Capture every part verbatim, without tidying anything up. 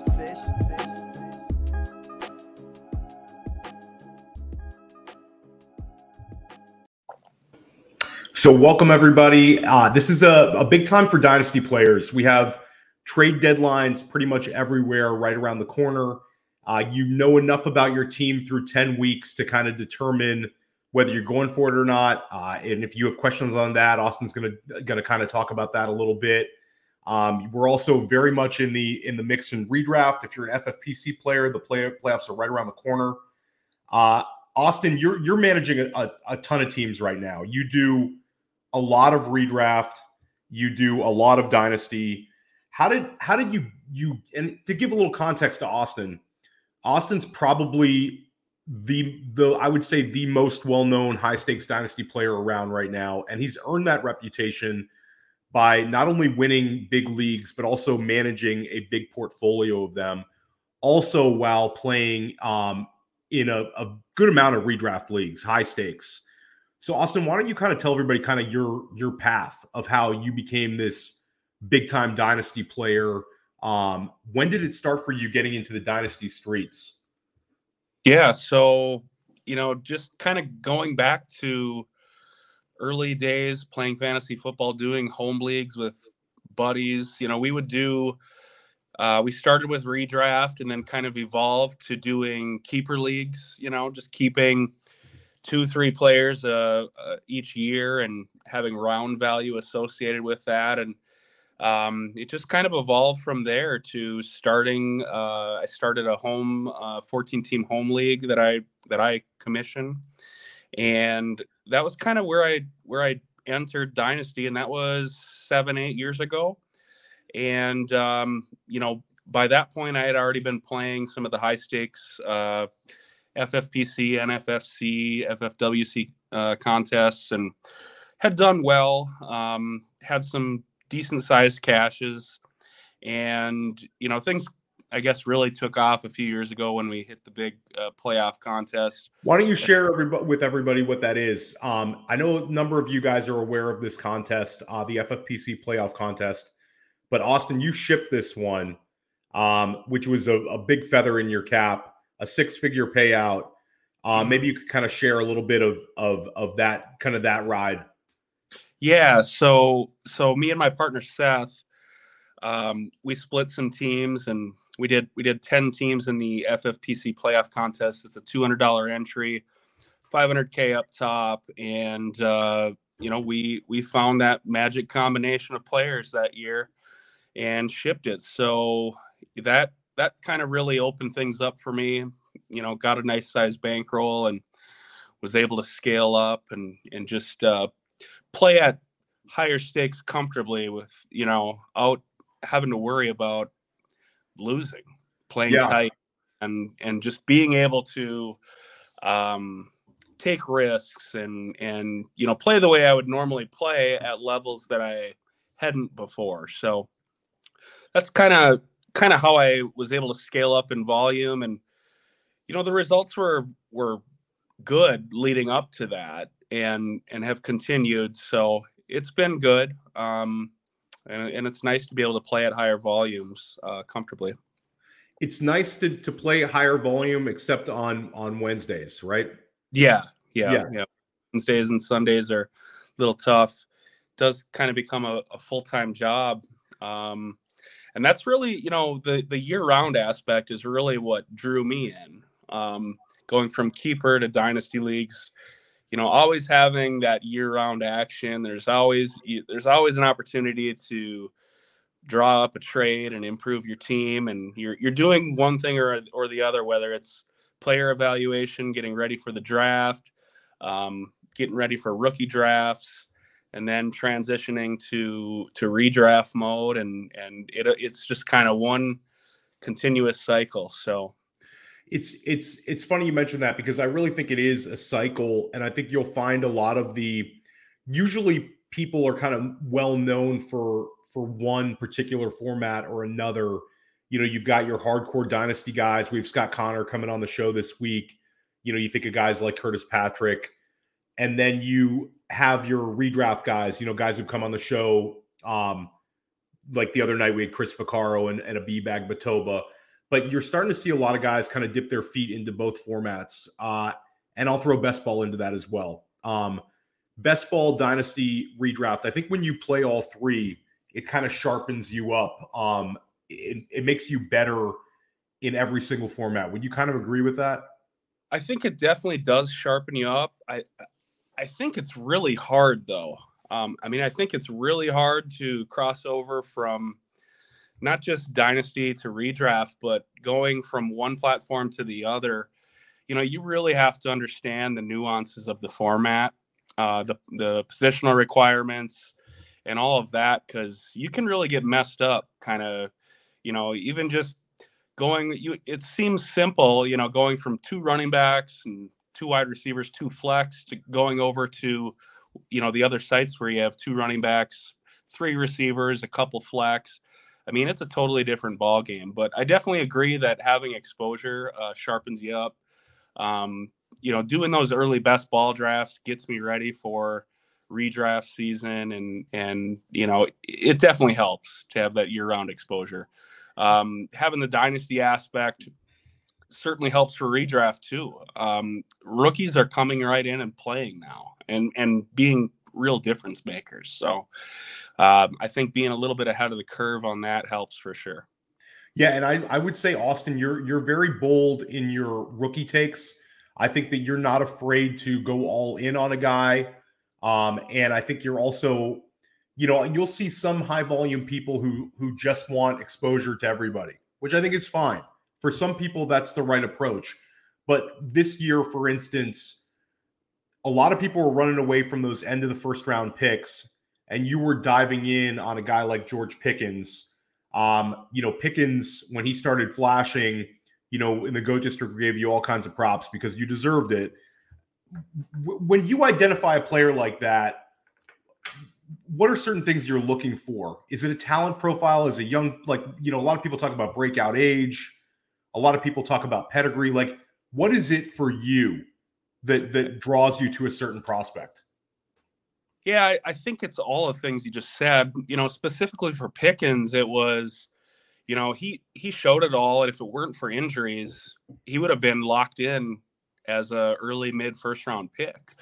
So welcome, everybody. Uh, this is a, a big time for Dynasty players. We have trade deadlines pretty much everywhere right around the corner. Uh, you know enough about your team through ten weeks to kind of determine whether you're going for it or not. Uh, and if you have questions on that, Austin's going to going to kind of talk about that a little bit. Um, we're also very much in the in the mix and redraft. If you're an F F P C player, the play, playoffs are right around the corner. Uh, Austin, you're, you're managing a, a, a ton of teams right now. You do a lot of redraft, you do a lot of dynasty. How did how did you you and to give a little context to Austin, Austin's probably the the I would say the most well-known high stakes dynasty player around right now, and he's earned that reputation by not only winning big leagues but also managing a big portfolio of them, also while playing um, in a, a good amount of redraft leagues, high stakes. So Austin, why don't you kind of tell everybody kind of your your path of how you became this big time dynasty player? Um, when did it start for you getting into the dynasty streets? Yeah, so you know, just kind of going back to early days playing fantasy football, doing home leagues with buddies. You know, we would do. Uh, we started with redraft and then kind of evolved to doing keeper leagues. You know, just keeping two, three players uh, uh, each year and having round value associated with that. And um, it just kind of evolved from there to starting. Uh, I started a home uh, fourteen team home league that I that I commissioned. And that was kind of where I where I entered Dynasty. And that was seven, eight years ago. And, um, you know, by that point, I had already been playing some of the high stakes uh F F P C, N F F C, F F W C uh, contests, and had done well, um, had some decent-sized caches. And, you know, things, I guess, really took off a few years ago when we hit the big uh, playoff contest. Why don't you share everybody, with everybody what that is? Um, I know a number of you guys are aware of this contest, uh, the F F P C playoff contest. But, Austin, you shipped this one, um, which was a, a big feather in your cap. A six-figure payout. Uh, maybe you could kind of share a little bit of of of that kind of that ride. Yeah. So so me and my partner Seth, um, we split some teams, and we did we did ten teams in the F F P C playoff contest. It's a two hundred dollar entry, five hundred k up top, and uh, you know we we found that magic combination of players that year, and shipped it. So that. That kind of really opened things up for me, you know, got a nice size bankroll and was able to scale up and, and just uh, play at higher stakes comfortably with, you know, out having to worry about losing, playing yeah. tight and, and just being able to, um, take risks and, and, you know, play the way I would normally play at levels that I hadn't before. So that's kind of, kind of how I was able to scale up in volume. And, you know, the results were, were good leading up to that and, and have continued. So it's been good. Um, and, and it's nice to be able to play at higher volumes uh, comfortably. It's nice to, to play higher volume, except on, on Wednesdays, right? Yeah, yeah, yeah, yeah. Wednesdays and Sundays are a little tough. It does kind of become a, a full-time job. Um, and that's really, you know, the, the year-round aspect is really what drew me in. Um, going from keeper to dynasty leagues, you know, always having that year-round action. There's always there's always an opportunity to draw up a trade and improve your team, and you're you're doing one thing or or the other, whether it's player evaluation, getting ready for the draft, um, getting ready for rookie drafts, and then transitioning to to redraft mode, and and it it's just kind of one continuous cycle. So it's it's it's funny you mentioned that, because I really think it is a cycle, and I think you'll find a lot of the usually people are kind of well known for for one particular format or another. You know, you've got your hardcore dynasty guys. We have Scott Connor coming on the show this week. You know, you think of guys like Curtis Patrick, and then you have your redraft guys, you know, guys who come on the show. Um, like the other night we had Chris Vaccaro and, and a B-Bag Batoba, but you're starting to see a lot of guys kind of dip their feet into both formats. Uh, and I'll throw best ball into that as well. Um, best ball, dynasty, redraft. I think when you play all three, it kind of sharpens you up. Um, it, it makes you better in every single format. Would you kind of agree with that? I think it definitely does sharpen you up. I I think it's really hard, though. Um, I mean, I think it's really hard to cross over from not just dynasty to redraft, but going from one platform to the other. You know, you really have to understand the nuances of the format, uh, the the positional requirements, and all of that, because you can really get messed up. Kind of, you know, even just going, you, it seems simple, you know, going from two running backs and two wide receivers, two flex, to going over to, you know, the other sites where you have two running backs, three receivers, a couple flex. I mean, it's a totally different ball game, but I definitely agree that having exposure uh, sharpens you up. Um, you know, doing those early best ball drafts gets me ready for redraft season, and and you know, it definitely helps to have that year-round exposure. Um having the dynasty aspect certainly helps for redraft too. Um rookies are coming right in and playing now, and and being real difference makers. So um I think being a little bit ahead of the curve on that helps for sure. Yeah, and I I would say, Austin, you're you're very bold in your rookie takes. I think that you're not afraid to go all in on a guy. Um, and I think you're also, you know, you'll see some high volume people who who just want exposure to everybody, which I think is fine. For some people, that's the right approach. But this year, for instance, a lot of people were running away from those end of the first round picks, and you were diving in on a guy like George Pickens. Um, you know, Pickens, when he started flashing, you know, in the GOAT District, gave you all kinds of props because you deserved it. When you identify a player like that, what are certain things you're looking for? Is it a talent profile? Is it young? Like, you know, a lot of people talk about breakout age. A lot of people talk about pedigree. Like, what is it for you that that draws you to a certain prospect? Yeah, I, I think it's all the things you just said. You know, specifically for Pickens, it was, you know, he he showed it all. And if it weren't for injuries, he would have been locked in as a early mid first round pick.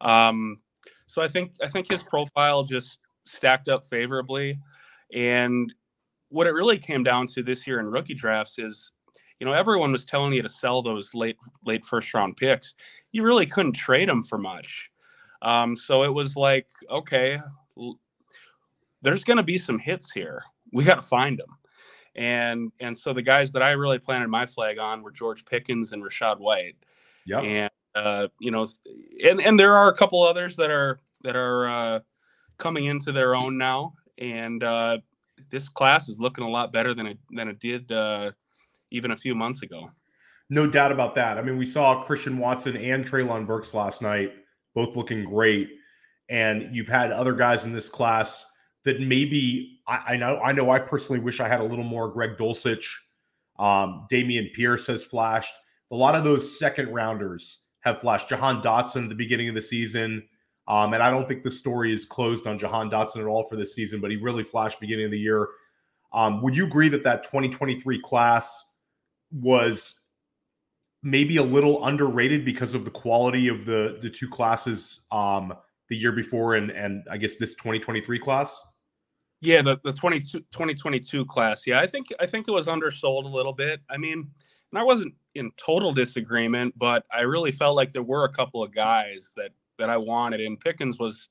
Um, so I think, I think his profile just stacked up favorably. And what it really came down to this year in rookie drafts is, you know, everyone was telling you to sell those late, late first round picks. You really couldn't trade them for much. Um, so it was like, okay, l- there's going to be some hits here. We got to find them. And, and so the guys that I really planted my flag on were George Pickens and Rashad White. Yeah, and uh, you know, and, and there are a couple others that are that are uh, coming into their own now, and uh, this class is looking a lot better than it than it did uh, even a few months ago. No doubt about that. I mean, we saw Christian Watson and Treylon Burks last night, both looking great. And you've had other guys in this class that maybe I, I know. I know. I personally wish I had a little more Greg Dulcich. Um, Damian Pierce has flashed. A lot of those second rounders have flashed. Jahan Dotson at the beginning of the season. Um, and I don't think the story is closed on Jahan Dotson at all for this season, but he really flashed beginning of the year. Um, would you agree that that twenty twenty-three class was maybe a little underrated because of the quality of the the two classes um, the year before and and I guess this twenty twenty-three class? Yeah, the the twenty twenty-two class. Yeah, I think I think it was undersold a little bit. I mean, and I wasn't in total disagreement, but I really felt like there were a couple of guys that that I wanted, and Pickens was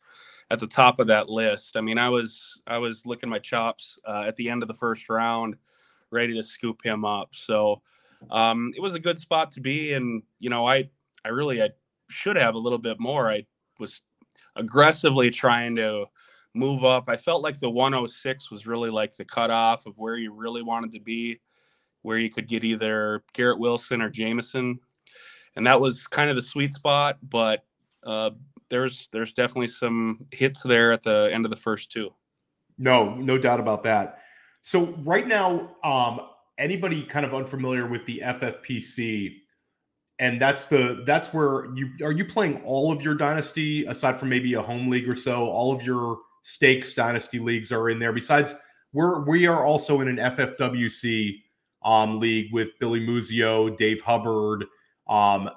at the top of that list. I mean, I was I was licking my chops uh, at the end of the first round, ready to scoop him up. So um, it was a good spot to be. And, you know, I, I really I should have a little bit more. I was aggressively trying to move up. I felt like the one oh six was really like the cutoff of where you really wanted to be, where you could get either Garrett Wilson or Jameson. And that was kind of the sweet spot, but uh, there's there's definitely some hits there at the end of the first two. No, no doubt about that. So right now, um, anybody kind of unfamiliar with the F F P C, and that's the that's where you are you playing all of your dynasty aside from maybe a home league or so. All of your stakes dynasty leagues are in there. Besides, we're we are also in an F F W C um, league with Billy Muzio, Dave Hubbard. Um,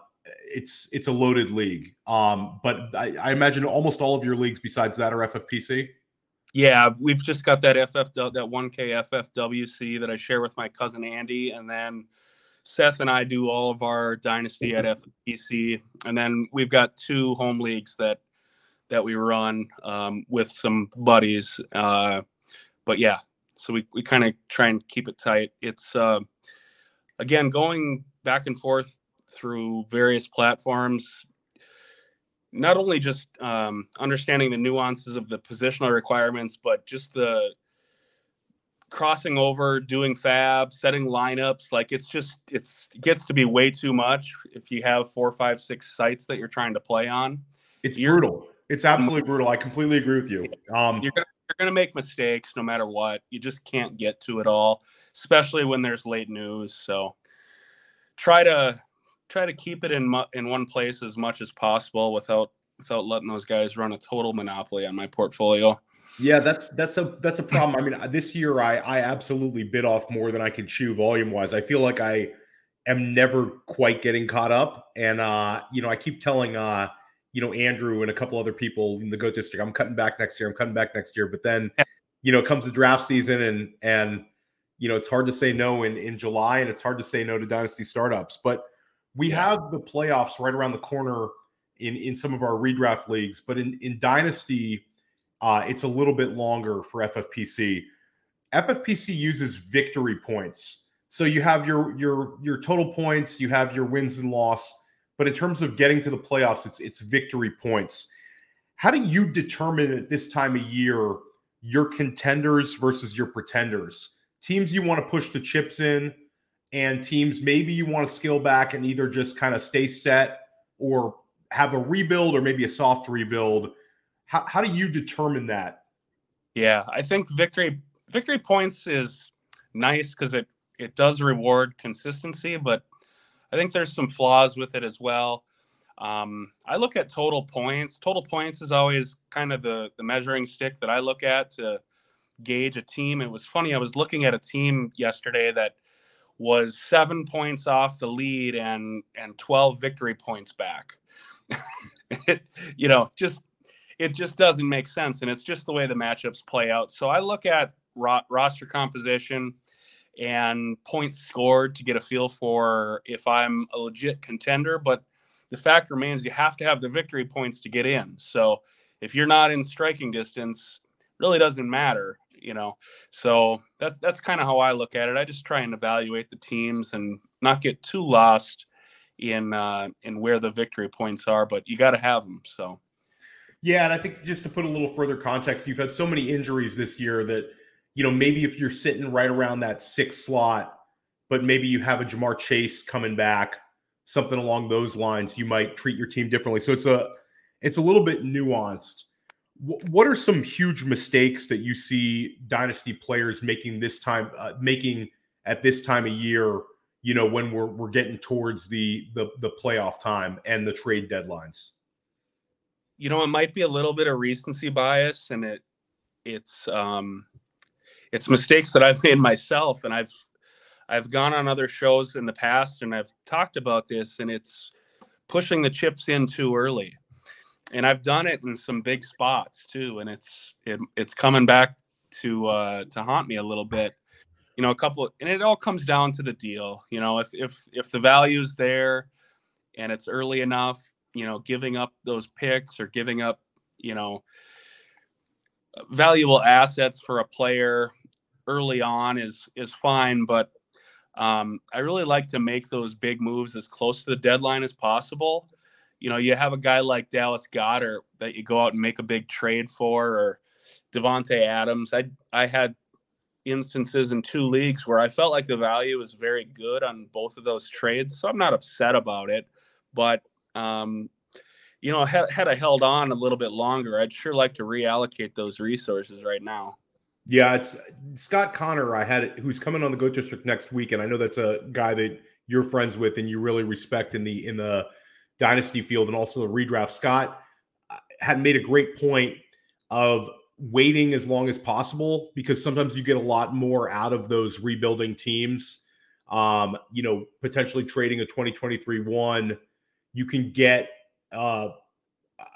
It's it's a loaded league, um, but I, I imagine almost all of your leagues besides that are F F P C. Yeah, we've just got that F F that one K F F W C that I share with my cousin Andy, and then Seth and I do all of our dynasty at F F P C, and then we've got two home leagues that that we run um, with some buddies. Uh, but yeah, so we we kind of try and keep it tight. It's uh, again going back and forth through various platforms, not only just um, understanding the nuances of the positional requirements, but just the crossing over, doing fab, setting lineups. Like it's just, it's, it gets to be way too much if you have four, five, six sites that you're trying to play on. It's you're, brutal. It's absolutely brutal. I completely agree with you. Um, you're gonna, you're gonna make mistakes no matter what. You just can't get to it all, especially when there's late news. So try to, try to keep it in mu- in one place as much as possible without without letting those guys run a total monopoly on my portfolio. Yeah, that's that's a that's a problem. I mean, this year I I absolutely bit off more than I can chew volume wise. I feel like I am never quite getting caught up, and uh, you know, I keep telling uh, you know, Andrew and a couple other people in the GOAT District, I'm cutting back next year. I'm cutting back next year, but then you know, comes the draft season, and and you know, it's hard to say no in in July, and it's hard to say no to dynasty startups, but we have the playoffs right around the corner in, in some of our redraft leagues, but in, in Dynasty, uh, it's a little bit longer for F F P C. F F P C uses victory points. So you have your your your total points, you have your wins and loss, but in terms of getting to the playoffs, it's it's victory points. How do you determine at this time of year your contenders versus your pretenders? Teams you want to push the chips in, and teams maybe you want to scale back and either just kind of stay set or have a rebuild or maybe a soft rebuild. How how do you determine that? Yeah, I think victory victory points is nice because it, it does reward consistency, but I think there's some flaws with it as well. Um, I look at total points. Total points is always kind of the, the measuring stick that I look at to gauge a team. It was funny. I was looking at a team yesterday that was seven points off the lead and and twelve victory points back. it, you know, just it just doesn't make sense, and it's just the way the matchups play out. So I look at ro- roster composition and points scored to get a feel for if I'm a legit contender, but the fact remains you have to have the victory points to get in. So if you're not in striking distance, it really doesn't matter. You know, so that, that's kind of how I look at it. I just try and evaluate the teams and not get too lost in uh, in where the victory points are, but you got to have them. So, yeah, and I think just to put a little further context, you've had so many injuries this year that, you know, maybe if you're sitting right around that sixth slot, but maybe you have a Jamar Chase coming back, something along those lines. You might treat your team differently. So it's a it's a little bit nuanced. W- what are some huge mistakes that you see dynasty players making this time, uh, making at this time of year? You know, when we're we're getting towards the the the playoff time and the trade deadlines. You know, it might be a little bit of recency bias, and it it's um it's mistakes that I've made myself, and I've I've gone on other shows in the past and I've talked about this, and it's pushing the chips in too early. And I've done it in some big spots too, and it's it, it's coming back to uh, to haunt me a little bit. You know, a couple of, and it all comes down to the deal. You know, if if if the value's there and it's early enough, you know, giving up those picks or giving up, you know, valuable assets for a player early on is is fine. But um, I really like to make those big moves as close to the deadline as possible. You know, you have a guy like Dallas Goedert that you go out and make a big trade for, or Devontae Adams. I I had instances in two leagues where I felt like the value was very good on both of those trades. So I'm not upset about it, but um, you know, had, had I held on a little bit longer, I'd sure like to reallocate those resources right now. Yeah. It's Scott Connor. I had who's coming on the GOAT District next week. And I know that's a guy that you're friends with and you really respect in the, in the dynasty field and also the redraft. Scott had made a great point of waiting as long as possible, because sometimes you get a lot more out of those rebuilding teams. Um, you know, potentially trading a twenty twenty-three one, you can get uh,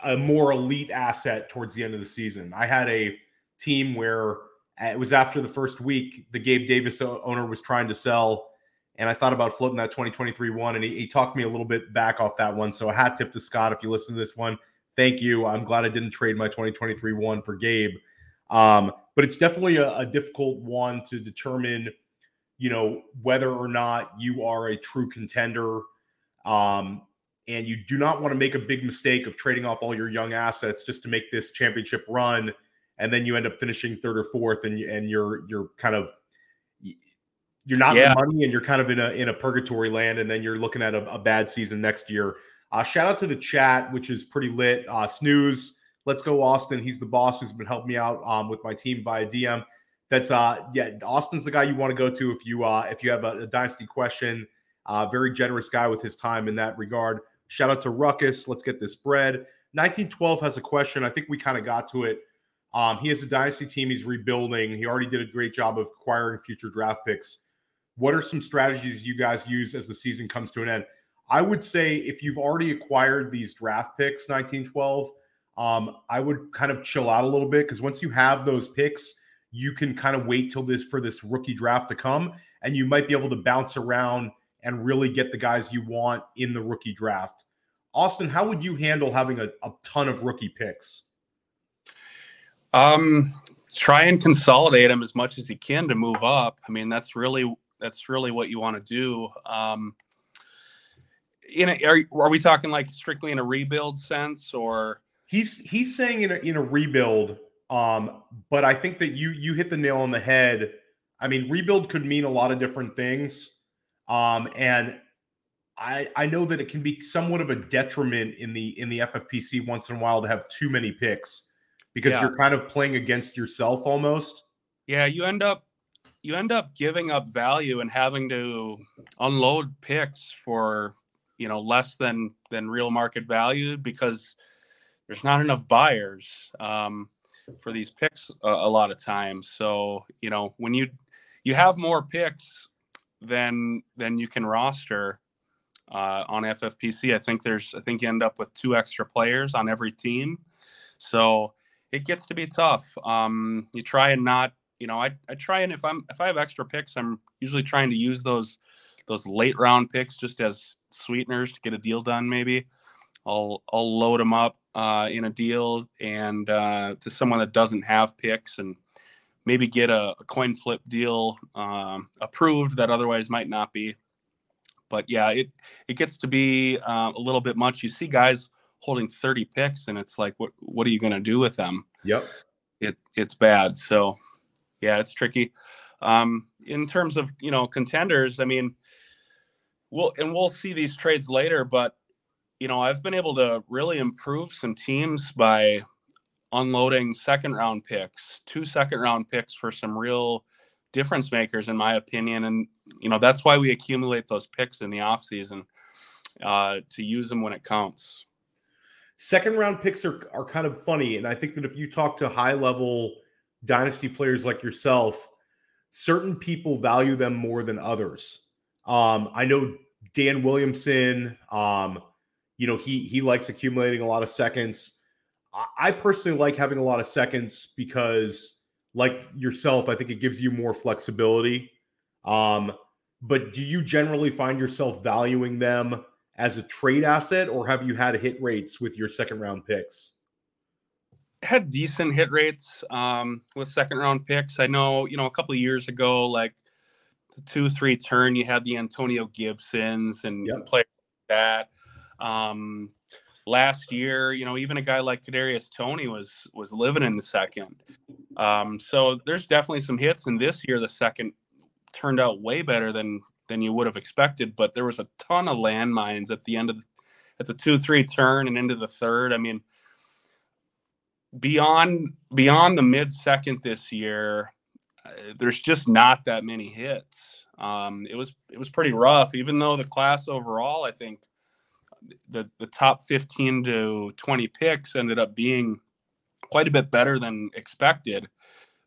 a more elite asset towards the end of the season. I had a team where it was after the first week, the Gabe Davis owner was trying to sell, and I thought about floating that twenty twenty-three one, and he, he talked me a little bit back off that one. So a hat tip to Scott. If you listen to this one, thank you. I'm glad I didn't trade my twenty twenty-three one for Gabe. Um, but it's definitely a, a difficult one to determine, you know, whether or not you are a true contender. Um, and you do not want to make a big mistake of trading off all your young assets just to make this championship run. And then you end up finishing third or fourth, and, and you're, you're kind of, you're not yeah. in the money, and you're kind of in a, in a purgatory land. And then you're looking at a, a bad season next year. Uh, shout out to the chat, which is pretty lit. Uh, Snooze, let's go Austin. He's the boss who's been helping me out um, with my team via D M. That's uh, yeah, Austin's the guy you want to go to if you uh, if you have a, a dynasty question. Uh, very generous guy with his time in that regard. Shout out to Ruckus. Let's get this bread. nineteen twelve has a question. I think we kind of got to it. Um, he has a dynasty team he's rebuilding. He already did a great job of acquiring future draft picks. What are some strategies you guys use as the season comes to an end? I would say if you've already acquired these draft picks, nineteen twelve, um, I would kind of chill out a little bit, because once you have those picks, you can kind of wait till this for this rookie draft to come, and you might be able to bounce around and really get the guys you want in the rookie draft. Austin, how would you handle having a, a ton of rookie picks? Um, try and consolidate them as much as you can to move up. I mean, that's really that's really what you want to do. Um, In a, are, are we talking like strictly in a rebuild sense, or he's he's saying in a, in a rebuild? Um, but I think that you you hit the nail on the head. I mean, rebuild could mean a lot of different things, um, and I I know that it can be somewhat of a detriment in the in the F F P C once in a while to have too many picks, because yeah. you're kind of playing against yourself almost. Yeah, you end up you end up giving up value and having to unload picks for, you know, less than, than real market value, because there's not enough buyers um, for these picks a, a lot of times. So, you know, when you, you have more picks than, than you can roster uh, on F F P C, I think there's, I think you end up with two extra players on every team. So it gets to be tough. Um, you try and not, you know, I, I try and if I'm, if I have extra picks, I'm usually trying to use those, those late round picks just as sweeteners to get a deal done. Maybe I'll, I'll load them up uh, in a deal and uh, to someone that doesn't have picks, and maybe get a, a coin flip deal um, approved that otherwise might not be. But yeah, it, it gets to be uh, a little bit much. You see guys holding thirty picks, and it's like, what, what are you going to do with them? Yep. It it's bad. So yeah, it's tricky. Um, in terms of, you know, contenders, I mean, we'll, and we'll see these trades later, but, you know, I've been able to really improve some teams by unloading second round picks, two second round picks for some real difference makers, in my opinion. And, you know, that's why we accumulate those picks in the offseason, uh, to use them when it counts. Second round picks are, are kind of funny. And I think that if you talk to high level dynasty players like yourself, certain people value them more than others. Um, I know Dan Williamson, um, you know, he, he likes accumulating a lot of seconds. I personally like having a lot of seconds because, like yourself, I think it gives you more flexibility. Um, but do you generally find yourself valuing them as a trade asset, or have you had hit rates with your second round picks? Had decent hit rates um, with second round picks. I know, you know, a couple of years ago, like the two, three turn, you had the Antonio Gibsons and yep. players like that. Um, last year, you know, even a guy like Kadarius Toney was, was living in the second. Um, so there's definitely some hits, and this year the second turned out way better than, than you would have expected, but there was a ton of landmines at the end of the, at the two, three turn and into the third. I mean, Beyond beyond the mid-second this year, uh, there's just not that many hits. Um, it was it was pretty rough, even though the class overall, I think, the the top fifteen to twenty picks ended up being quite a bit better than expected.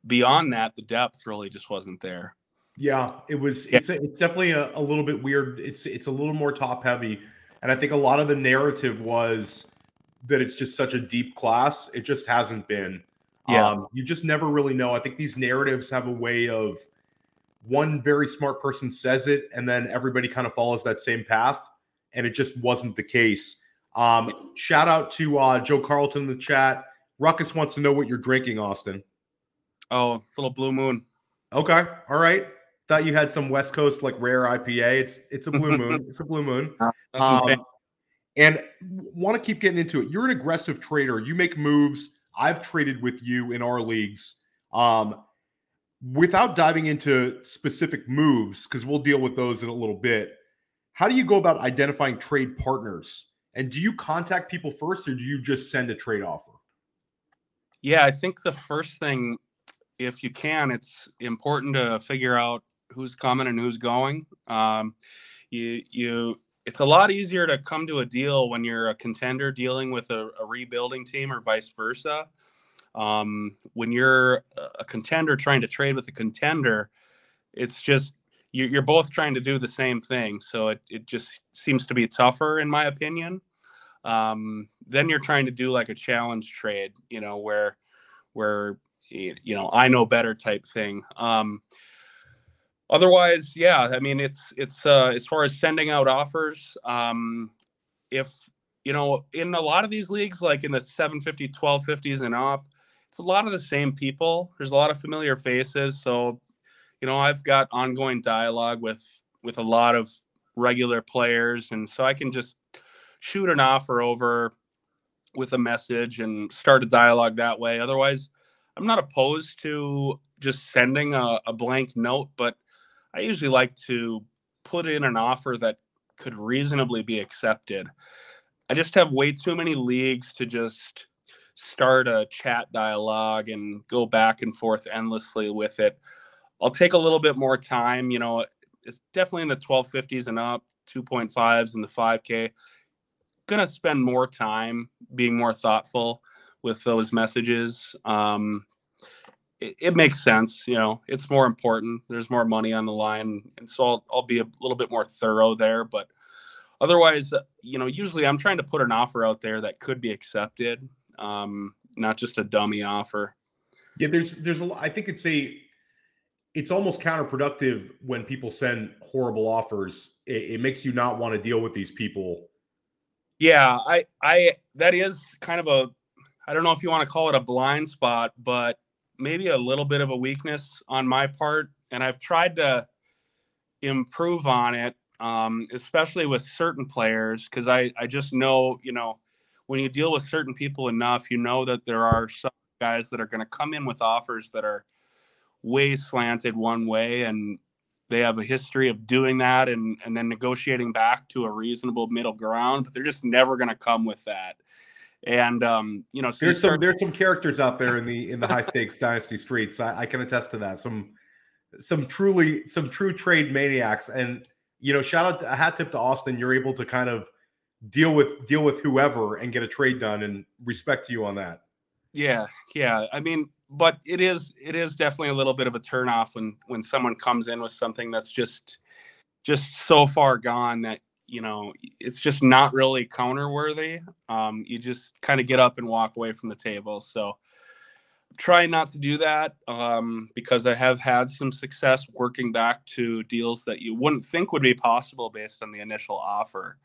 Beyond that, the depth really just wasn't there. Yeah, it was. Yeah. It's a, it's definitely a, a little bit weird. It's it's a little more top heavy, and I think a lot of the narrative was that it's just such a deep class. It just hasn't been. Yeah. Um, you just never really know. I think these narratives have a way of, one very smart person says it, and then everybody kind of follows that same path. And it just wasn't the case. Um, shout out to uh, Joe Carlton in the chat. Ruckus wants to know what you're drinking, Austin. Oh, it's a little Blue Moon. Okay. All right. Thought you had some West Coast, like rare I P A. It's, it's a Blue Moon. It's a Blue Moon. Um, And want to keep getting into it. You're an aggressive trader. You make moves. I've traded with you in our leagues. Um, without diving into specific moves, because we'll deal with those in a little bit, how do you go about identifying trade partners? And do you contact people first, or do you just send a trade offer? Yeah, I think the first thing, if you can, it's important to figure out who's coming and who's going. Um, you you... It's a lot easier to come to a deal when you're a contender dealing with a, a rebuilding team, or vice versa. Um, when you're a contender trying to trade with a contender, it's just you're both trying to do the same thing. So it, it just seems to be tougher, in my opinion. Um, then you're trying to do like a challenge trade, you know, where, where, you know, I know better type thing. Um, Otherwise, yeah, I mean, it's it's uh, as far as sending out offers, um, if, you know, in a lot of these leagues, like in the seven fifty, twelve fifties and up, it's a lot of the same people. There's a lot of familiar faces. So, you know, I've got ongoing dialogue with with a lot of regular players. And so I can just shoot an offer over with a message and start a dialogue that way. Otherwise, I'm not opposed to just sending a, a blank note, but I usually like to put in an offer that could reasonably be accepted. I just have way too many leagues to just start a chat dialogue and go back and forth endlessly with it. I'll take a little bit more time. You know, it's definitely in the twelve fifties and up, two point fives and the five K. Gonna spend more time being more thoughtful with those messages. Um, it, it makes sense. You know, it's more important. There's more money on the line. And so I'll, I'll be a little bit more thorough there, but otherwise, you know, usually I'm trying to put an offer out there that could be accepted. Um, not just a dummy offer. Yeah. There's, there's a, I think it's a, it's almost counterproductive when people send horrible offers. It, it makes you not want to deal with these people. Yeah. I, I, that is kind of a, I don't know if you want to call it a blind spot, but maybe a little bit of a weakness on my part. And I've tried to improve on it, um, especially with certain players, because I, I just know, you know, when you deal with certain people enough, you know that there are some guys that are going to come in with offers that are way slanted one way. And They have a history of doing that and, and then negotiating back to a reasonable middle ground, but they're just never going to come with that. And, um, you know, so there's you start- some, there's some characters out there in the, in the high stakes dynasty streets. I, I can attest to that. Some, some truly, some true trade maniacs. And, you know, shout out, a hat tip to Austin. You're able to kind of deal with, deal with whoever and get a trade done, and respect to you on that. Yeah. Yeah. I mean, but it is, it is definitely a little bit of a turnoff when, when someone comes in with something that's just, just so far gone that, you know, it's just not really counterworthy. Um, you just kind of get up and walk away from the table. So try not to do that, um, because I have had some success working back to deals that you wouldn't think would be possible based on the initial offer.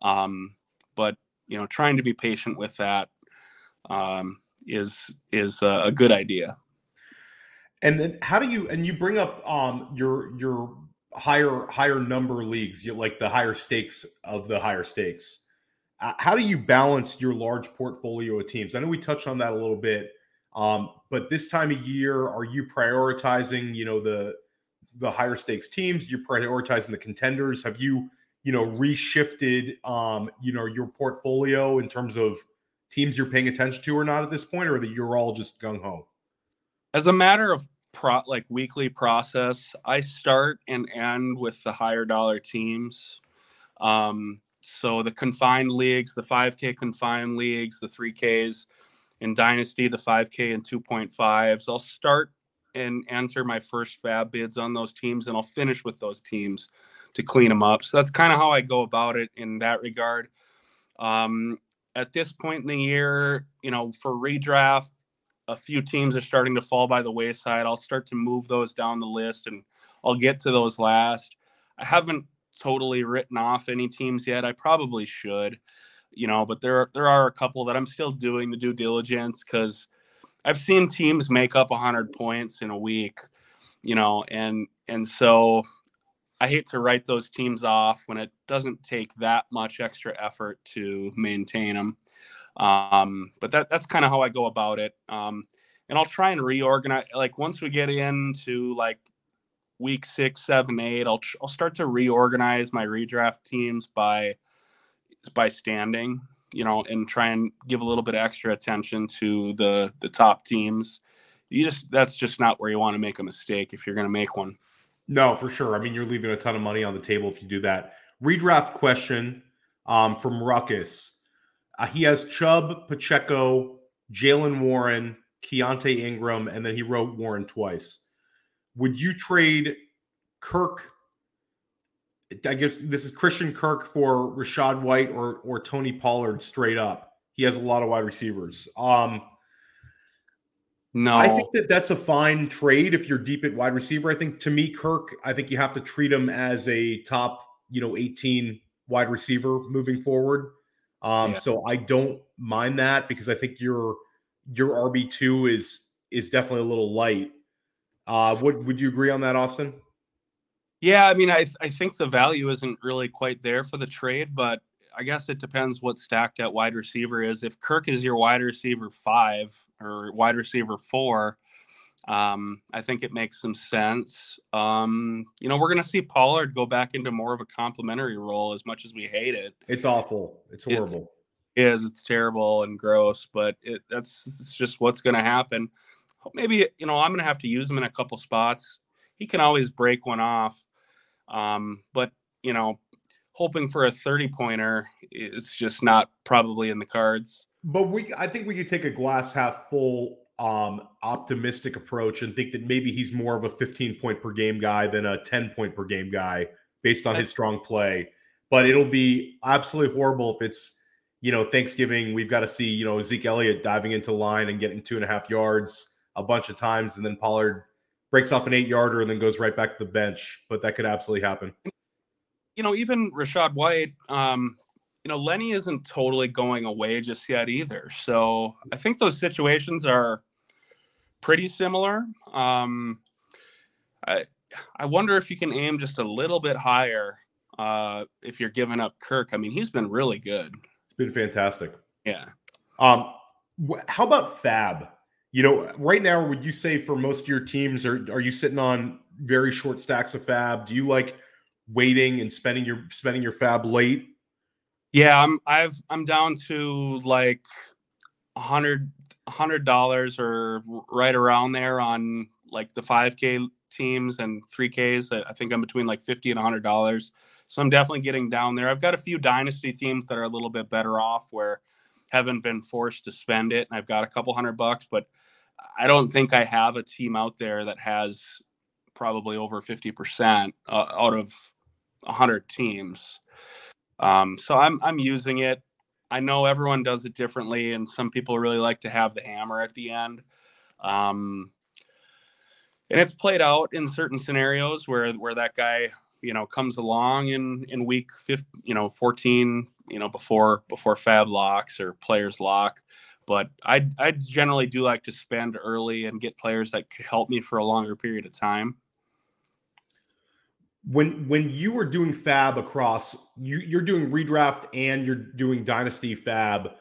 Um, but, you know, trying to be patient with that, um, is is a good idea. And then how do you, and you bring up um your your higher higher number leagues, you like the higher stakes of the higher stakes, uh, how do you balance your large portfolio of teams? I know we touched on that a little bit, um but this time of year, are you prioritizing, you know, the the higher stakes teams? You're prioritizing the contenders? Have you, you know, reshifted um you know, your portfolio in terms of teams you're paying attention to or not at this point, or that you're all just gung-ho? As a matter of pro, like weekly process, I start and end with the higher dollar teams. Um, so the confined leagues, the five K confined leagues, the three Ks in Dynasty, the five K and two point fives. I'll start and enter my first fab bids on those teams, and I'll finish with those teams to clean them up. So that's kind of how I go about it in that regard. Um, At this point in the year, you know, for redraft, a few teams are starting to fall by the wayside. I'll start to move those down the list, and I'll get to those last. I haven't totally written off any teams yet. I probably should, you know, but there, there are a couple that I'm still doing the due diligence, because I've seen teams make up one hundred points in a week, you know, and and so I hate to write those teams off when it doesn't take that much extra effort to maintain them. Um, but that, that's kind of how I go about it. Um, and I'll try and reorganize. Like once we get into like week six, seven, eight, I'll, I'll start to reorganize my redraft teams by, by standing, you know, and try and give a little bit of extra attention to the, the top teams. You just, that's just not where you want to make a mistake if you're going to make one. No, for sure. I mean, you're leaving a ton of money on the table if you do that. Redraft question um, from Ruckus. Uh, he has Chubb, Pacheco, Jalen Warren, Keontae Ingram, and then he wrote Warren twice. Would you trade Kirk? I guess this is Christian Kirk for Rashad White or or Tony Pollard straight up. He has a lot of wide receivers. Um No, I think that that's a fine trade if you're deep at wide receiver. I think to me, Kirk, I think you have to treat him as a top, you know, eighteen wide receiver moving forward. Um, yeah. So I don't mind that, because I think your your R B two is is definitely a little light. Uh, would would you agree on that, Austin? Yeah, I mean, I I think the value isn't really quite there for the trade, but I guess it depends what stacked at wide receiver is. If Kirk is your wide receiver five or wide receiver four, um, I think it makes some sense. Um, you know, we're going to see Pollard go back into more of a complimentary role as much as we hate it. It's awful. It's horrible. It is. It's terrible and gross, but it, that's it's just what's going to happen. Maybe, you know, I'm going to have to use him in a couple spots. He can always break one off. Um, but, you know, hoping for a thirty-pointer is just not probably in the cards. But we, I think we could take a glass half full, um, optimistic approach and think that maybe he's more of a fifteen-point-per-game guy than a ten-point-per-game guy based on his strong play. But it'll be absolutely horrible if it's, you know, Thanksgiving, we've got to see, you know, Zeke Elliott diving into the line and getting two and a half yards a bunch of times, and then Pollard breaks off an eight-yarder and then goes right back to the bench. But that could absolutely happen. You know, even Rashad White, um, you know, Lenny isn't totally going away just yet either. So I think those situations are pretty similar. Um, I I wonder if you can aim just a little bit higher uh, if you're giving up Kirk. I mean, he's been really good. It's been fantastic. Yeah. Um, wh- how about Fab? You know, right now, would you say for most of your teams, are are you sitting on very short stacks of fab? Do you like waiting and spending your spending your fab late? Yeah, I'm I've I'm down to like a hundred hundred dollars or right around there on like the five K teams and three Ks. I think I'm between like fifty and a hundred dollars, so I'm definitely getting down there. I've got a few dynasty teams that are a little bit better off where haven't been forced to spend it, and I've got a couple hundred bucks, but I don't think I have a team out there that has probably over fifty percent uh, out of one hundred teams. Um, so I'm I'm using it. I know everyone does it differently, and some people really like to have the hammer at the end. Um, and it's played out in certain scenarios where where that guy, you know, comes along in, in week fifteen, you know, fourteen, you know, before, before fab locks or players lock. But I, I generally do like to spend early and get players that could help me for a longer period of time. When, when you were doing fab across, you, you're doing redraft and you're doing dynasty fab.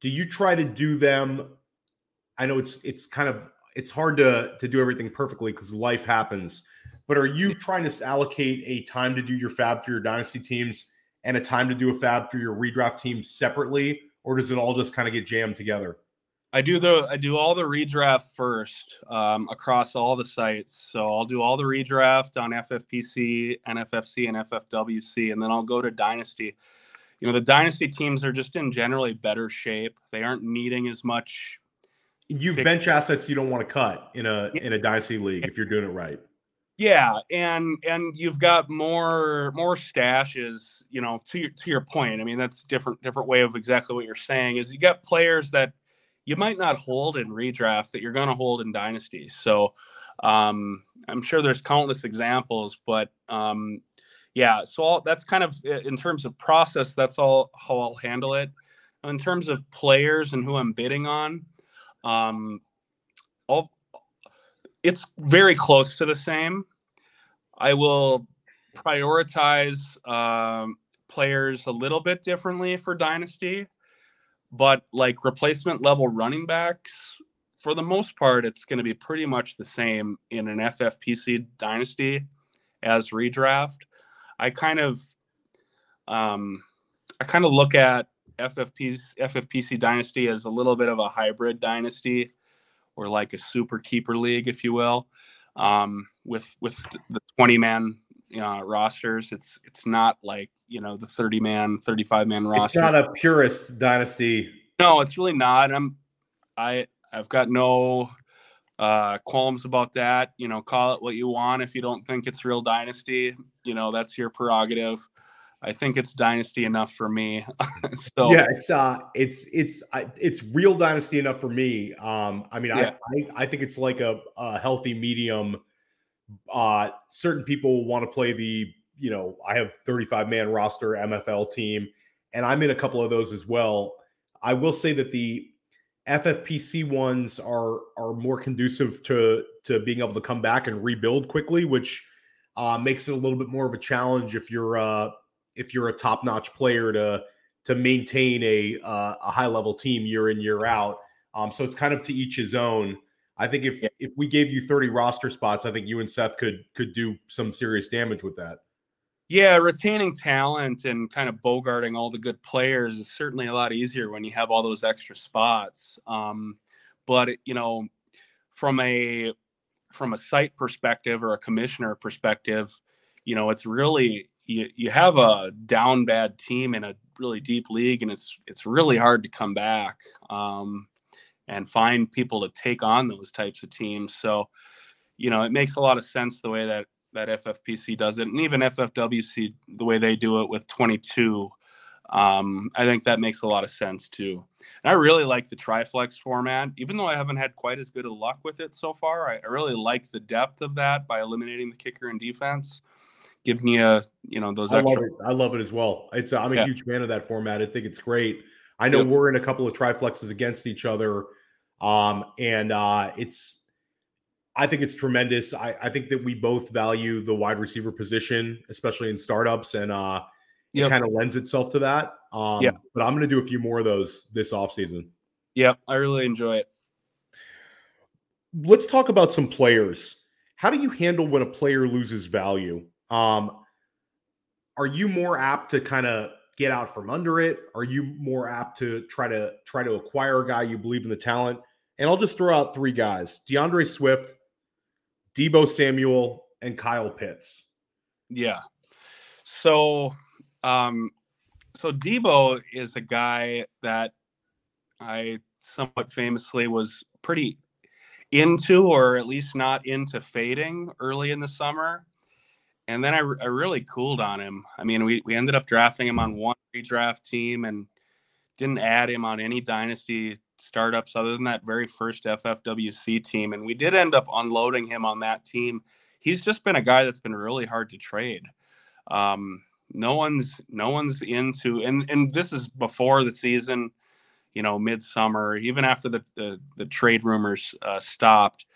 Do you try to do them? I know it's, it's kind of, it's hard to, to do everything perfectly because life happens. But are you trying to allocate a time to do your fab for your dynasty teams and a time to do a fab for your redraft teams separately, or does it all just kind of get jammed together? I do the I do all the redraft first um, across all the sites. So I'll do all the redraft on F F P C, N F F C, and F F W C, and then I'll go to dynasty. You know, the dynasty teams are just in generally better shape. They aren't needing as much. You've bench assets you don't want to cut in a in a dynasty league if you're doing it right. Yeah, and and you've got more more stashes, you know, to your, to your point. I mean, that's different different way of exactly what you're saying is you got players that you might not hold in redraft that you're going to hold in dynasty. So um, I'm sure there's countless examples, but um, yeah, so I'll, that's kind of in terms of process. That's all how I'll handle it. In terms of players and who I'm bidding on, um, I'll. It's very close to the same. I will prioritize um, players a little bit differently for dynasty, but like replacement level running backs, for the most part, it's going to be pretty much the same in an F F P C dynasty as redraft. I kind of, um, I kind of look at F F P C, F F P C dynasty as a little bit of a hybrid dynasty, or like a super keeper league, if you will, um, with with the twenty-man uh, rosters. It's it's not like, you know, the thirty-man, thirty-five-man roster. It's not a purist dynasty. No, it's really not. I'm, I, I've got no uh, qualms about that. You know, call it what you want. If you don't think it's real dynasty, you know, that's your prerogative. I think it's dynasty enough for me. so yeah, it's uh, it's it's it's real dynasty enough for me. Um, I mean, yeah. I, I I think it's like a, a healthy medium. Uh, certain people want to play the, you know, I have thirty-five man roster M F L team, and I'm in a couple of those as well. I will say that the F F P C ones are are more conducive to to being able to come back and rebuild quickly, which uh, makes it a little bit more of a challenge if you're. Uh, if you're a top-notch player to, to maintain a, uh, a high-level team year in, year out. Um, so it's kind of to each his own. I think if, yeah. if we gave you thirty roster spots, I think you and Seth could, could do some serious damage with that. Yeah. Retaining talent and kind of bogarting all the good players is certainly a lot easier when you have all those extra spots. Um, but you know, from a, from a site perspective or a commissioner perspective, you know, it's really, You, you have a down bad team in a really deep league, and it's it's really hard to come back um, and find people to take on those types of teams. So, you know, it makes a lot of sense the way that, that F F P C does it, and even F F W C, the way they do it with twenty-two. Um, I think that makes a lot of sense too. And I really like the Triflex format, even though I haven't had quite as good of luck with it so far. I, I really like the depth of that by eliminating the kicker and defense. Give me a, you know, those extra. I love it, I love it as well. It's I'm a yeah. huge fan of that format. I think it's great. I know yep. we're in a couple of triflexes against each other. Um, and uh, it's, I think it's tremendous. I, I think that we both value the wide receiver position, especially in startups. And uh, it yep. kind of lends itself to that. Um, yep. But I'm going to do a few more of those this offseason. Yeah, I really enjoy it. let's talk about some players. How do you handle when a player loses value? Um, are you more apt to kind of get out from under it? Are you more apt to try to try to acquire a guy you believe in the talent? And I'll just throw out three guys: DeAndre Swift, Debo Samuel, and Kyle Pitts. Yeah. So, um, so Debo is a guy that I somewhat famously was pretty into, or at least not into fading early in the summer. And then I, I really cooled on him. I mean, we, we ended up drafting him on one redraft team and didn't add him on any dynasty startups other than that very first F F W C team. And we did end up unloading him on that team. He's just been a guy that's been really hard to trade. Um, no one's, no one's into, and, and this is before the season, you know, midsummer, even after the, the, the trade rumors uh, stopped.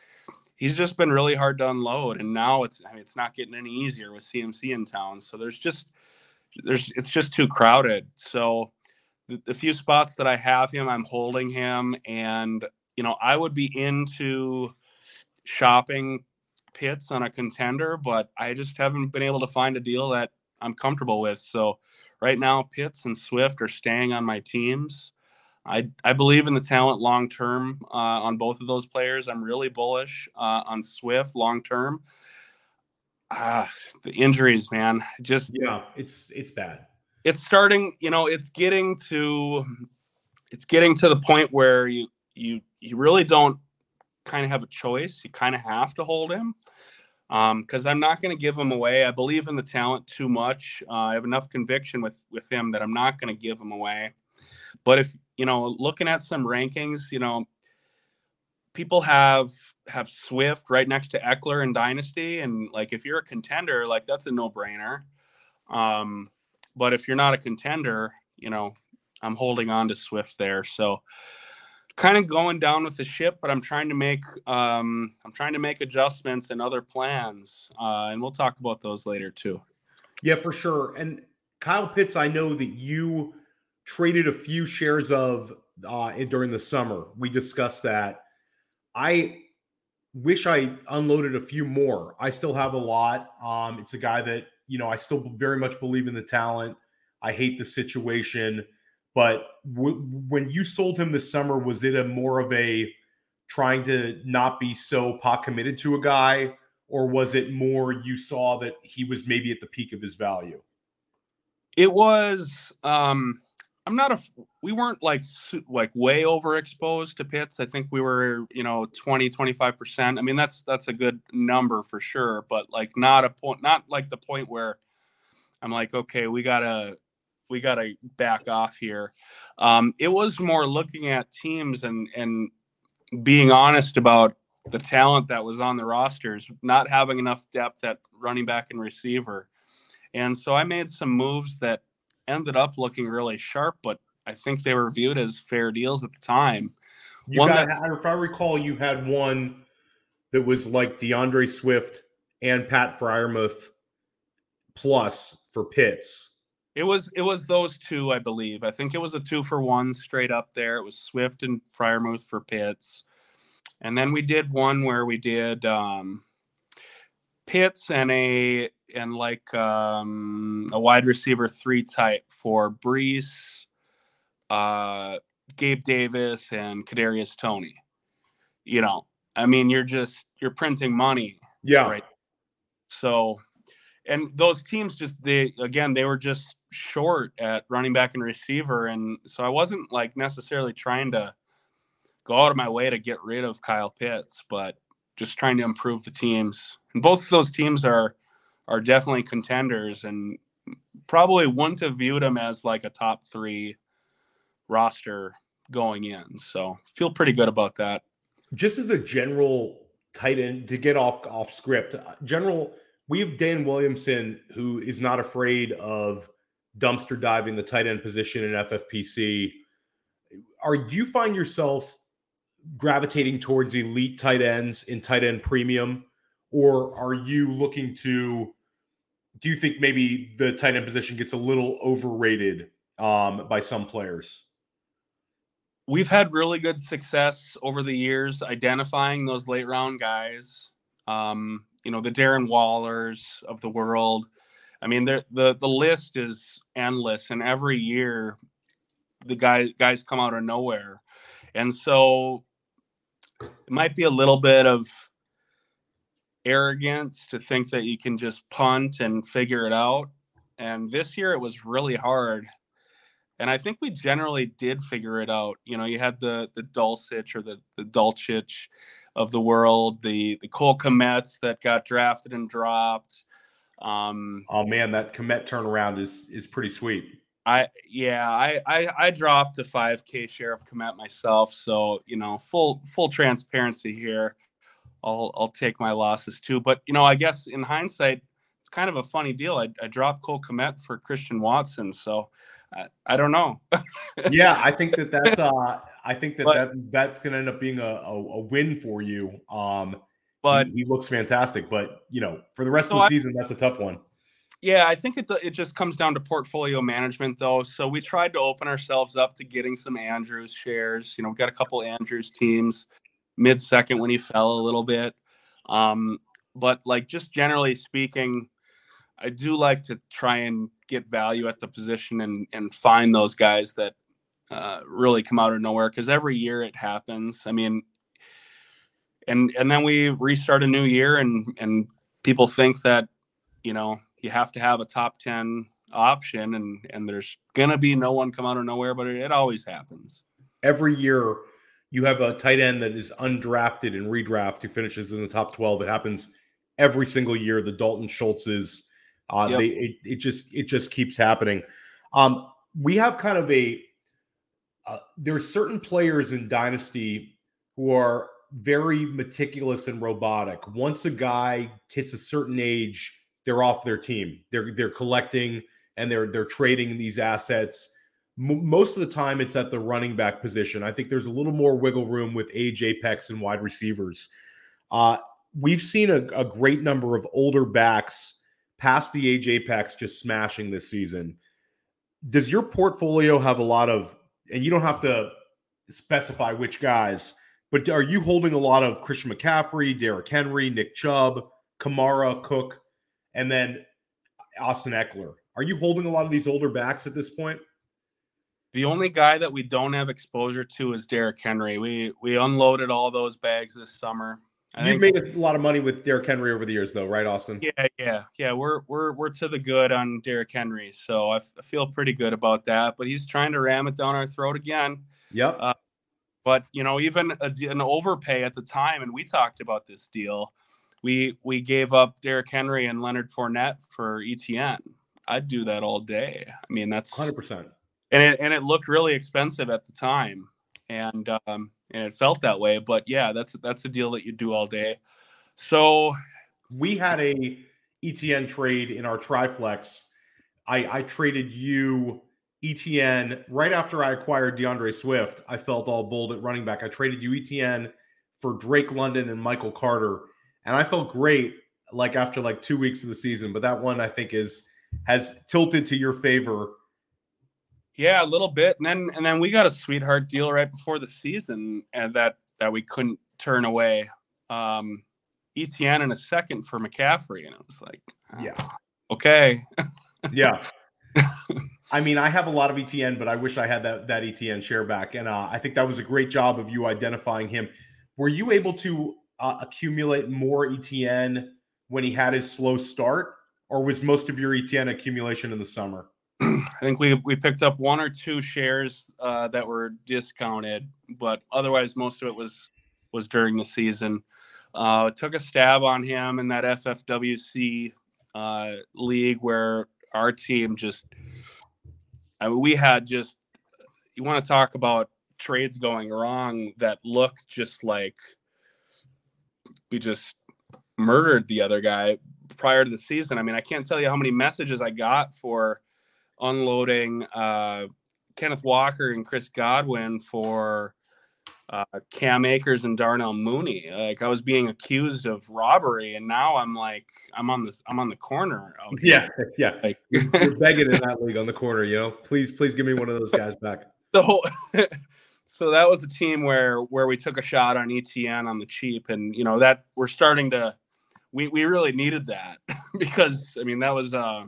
He's just been really hard to unload. And now it's, I mean, it's not getting any easier with C M C in town. So there's just, there's, it's just too crowded. So the, the few spots that I have him, I'm holding him. And, you know, I would be into shopping Pitts on a contender, but I just haven't been able to find a deal that I'm comfortable with. So right now Pitts and Swift are staying on my teams. I, I believe in the talent long-term uh, on both of those players. I'm really bullish uh, on Swift long-term. Ah, the injuries, man. Just yeah, it's it's bad. It's starting, you know, it's getting to it's getting to the point where you you you really don't kind of have a choice. You kind of have to hold him because um, I'm not going to give him away. I believe in the talent too much. Uh, I have enough conviction with, with him that I'm not going to give him away. But if, you know, looking at some rankings, you know, people have have Swift right next to Eckler in Dynasty. And, like, if you're a contender, like, that's a no-brainer. Um, but if you're not a contender, you know, I'm holding on to Swift there. So kind of going down with the ship, but I'm trying to make um, I'm trying to make adjustments and other plans. Uh, and we'll talk about those later, too. Yeah, for sure. And Kyle Pitts, I know that you – traded a few shares of uh, during the summer. We discussed that. I wish I unloaded a few more. I still have a lot. Um, it's a guy that, you know, I still very much believe in the talent. I hate the situation. But w- when you sold him this summer, was it a more of a trying to not be so pot committed to a guy? Or was it more you saw that he was maybe at the peak of his value? It was... Um... I'm not a, we weren't like, like way overexposed to Pitts. I think we were, you know, twenty, twenty-five percent. I mean, that's, that's a good number for sure, but like not a point, not like the point where I'm like, okay, we gotta, we gotta back off here. Um, it was more looking at teams and, and being honest about the talent that was on the rosters, not having enough depth at running back and receiver. And so I made some moves that ended up looking really sharp, but I think they were viewed as fair deals at the time. You one got, that, if I recall, you had one that was like DeAndre Swift and Pat Freiermuth plus for Pitts. It was it was those two, I believe. I think it was a two for one straight up there. It was Swift and Freiermuth for Pitts, and then we did one where we did um, Pitts and a. and like um, a wide receiver three type for Breece, uh, Gabe Davis, and Kadarius Toney. You know, I mean, you're just, you're printing money. Yeah. Right. So, and those teams just, they, again, they were just short at running back and receiver. And so I wasn't like necessarily trying to go out of my way to get rid of Kyle Pitts, but just trying to improve the teams. And both of those teams are, are definitely contenders and probably wouldn't have viewed them as like a top three roster going in. So feel pretty good about that. Just as a general tight end to get off, off script, general, we have Dan Williamson, who is not afraid of dumpster diving the tight end position in F F P C. Are, do you find yourself gravitating towards elite tight ends in tight end premium? Or are you looking to, do you think maybe the tight end position gets a little overrated um, by some players? we've had really good success over the years identifying those late round guys. Um, you know, the Darren Wallers of the world. I mean, the the list is endless, and every year the guys guys come out of nowhere. And so it might be a little bit of arrogance to think that you can just punt and figure it out. And this year it was really hard. And I think we generally did figure it out. You know, you had the the Dulcich or the, the Dulcich of the world, the, the Cole Kmet that got drafted and dropped. Um, oh, man, that Kmet turnaround is is pretty sweet. I yeah, I, I, I dropped a five K share of Kmet myself. So, you know, full full transparency here. I'll I'll take my losses too. But, you know, I guess in hindsight, it's kind of a funny deal. I, I dropped Cole Kmet for Christian Watson. So I, I don't know. Yeah, I think that that's uh, I think that, but, that that's going to end up being a, a, a win for you. Um, but he, he looks fantastic. But, you know, for the rest so of the I, season, that's a tough one. Yeah, I think it it just comes down to portfolio management, though. So we tried to open ourselves up to getting some Andrews shares. You know, we got a couple Andrews teams mid-second when he fell a little bit. Um, but, like, just generally speaking, I do like to try and get value at the position and, and find those guys that uh, really come out of nowhere, because every year it happens. I mean, and and then we restart a new year, and, and people think that, you know, you have to have a top ten option, and, and there's going to be no one come out of nowhere, but it, it always happens. Every year you have a tight end that is undrafted and redraft who finishes in the top twelve. It happens every single year. The Dalton Schultzes, Uh, yep. they, it, it just it just keeps happening. Um, we have kind of a uh, there are certain players in Dynasty who are very meticulous and robotic. Once a guy hits a certain age, they're off their team. They're they're collecting and they're they're trading these assets. M- most of the time, it's at the running back position. I think there's a little more wiggle room with age, apex, and wide receivers. Uh, we've seen a, a great number of older backs past the age apex just smashing this season. Does your portfolio have a lot of, and you don't have to specify which guys, but are you holding a lot of Christian McCaffrey, Derrick Henry, Nick Chubb, Kamara, Cook, and then Austin Eckler? Are you holding a lot of these older backs at this point? The only guy that we don't have exposure to is Derrick Henry. We we unloaded all those bags this summer. I You've think, made a lot of money with Derrick Henry over the years, though, right, Austin? Yeah, yeah, yeah. We're we're we're to the good on Derrick Henry, so I, f- I feel pretty good about that. But he's trying to ram it down our throat again. Yep. Uh, but you know, even a, an overpay at the time, and we talked about this deal. We we gave up Derrick Henry and Leonard Fournette for E T N. I'd do that all day. I mean, that's one hundred percent. And it and it looked really expensive at the time, and um. And it felt that way, but yeah, that's that's a deal that you do all day. So we had a E T N trade in our Triflex. I, I traded you E T N right after I acquired DeAndre Swift. I felt all bold at running back. I traded you E T N for Drake London and Michael Carter, and I felt great like after like two weeks of the season. But that one I think is has tilted to your favor. Yeah, a little bit. And then and then we got a sweetheart deal right before the season, and that, that we couldn't turn away. Um, E T N in a second for McCaffrey. And it was like, oh, yeah, okay. Yeah. I mean, I have a lot of E T N, but I wish I had that, that E T N share back. And uh, I think that was a great job of you identifying him. Were you able to uh, accumulate more E T N when he had his slow start, or was most of your E T N accumulation in the summer? I think we we picked up one or two shares uh, that were discounted, but otherwise most of it was was during the season. Uh, took a stab on him in that F F W C uh, league where our team just, I mean, we had just, you want to talk about trades going wrong that looked just like we just murdered the other guy prior to the season. I mean, I can't tell you how many messages I got for unloading uh, Kenneth Walker and Chris Godwin for uh, Cam Akers and Darnell Mooney. Like I was being accused of robbery, and now I'm like I'm on this I'm on the corner. Out here. Yeah, yeah. Like, you're begging in that league on the corner, you know. Please, please give me one of those guys back. So, So that was the team where where we took a shot on E T N on the cheap, and you know that we're starting to we we really needed that because I mean that was uh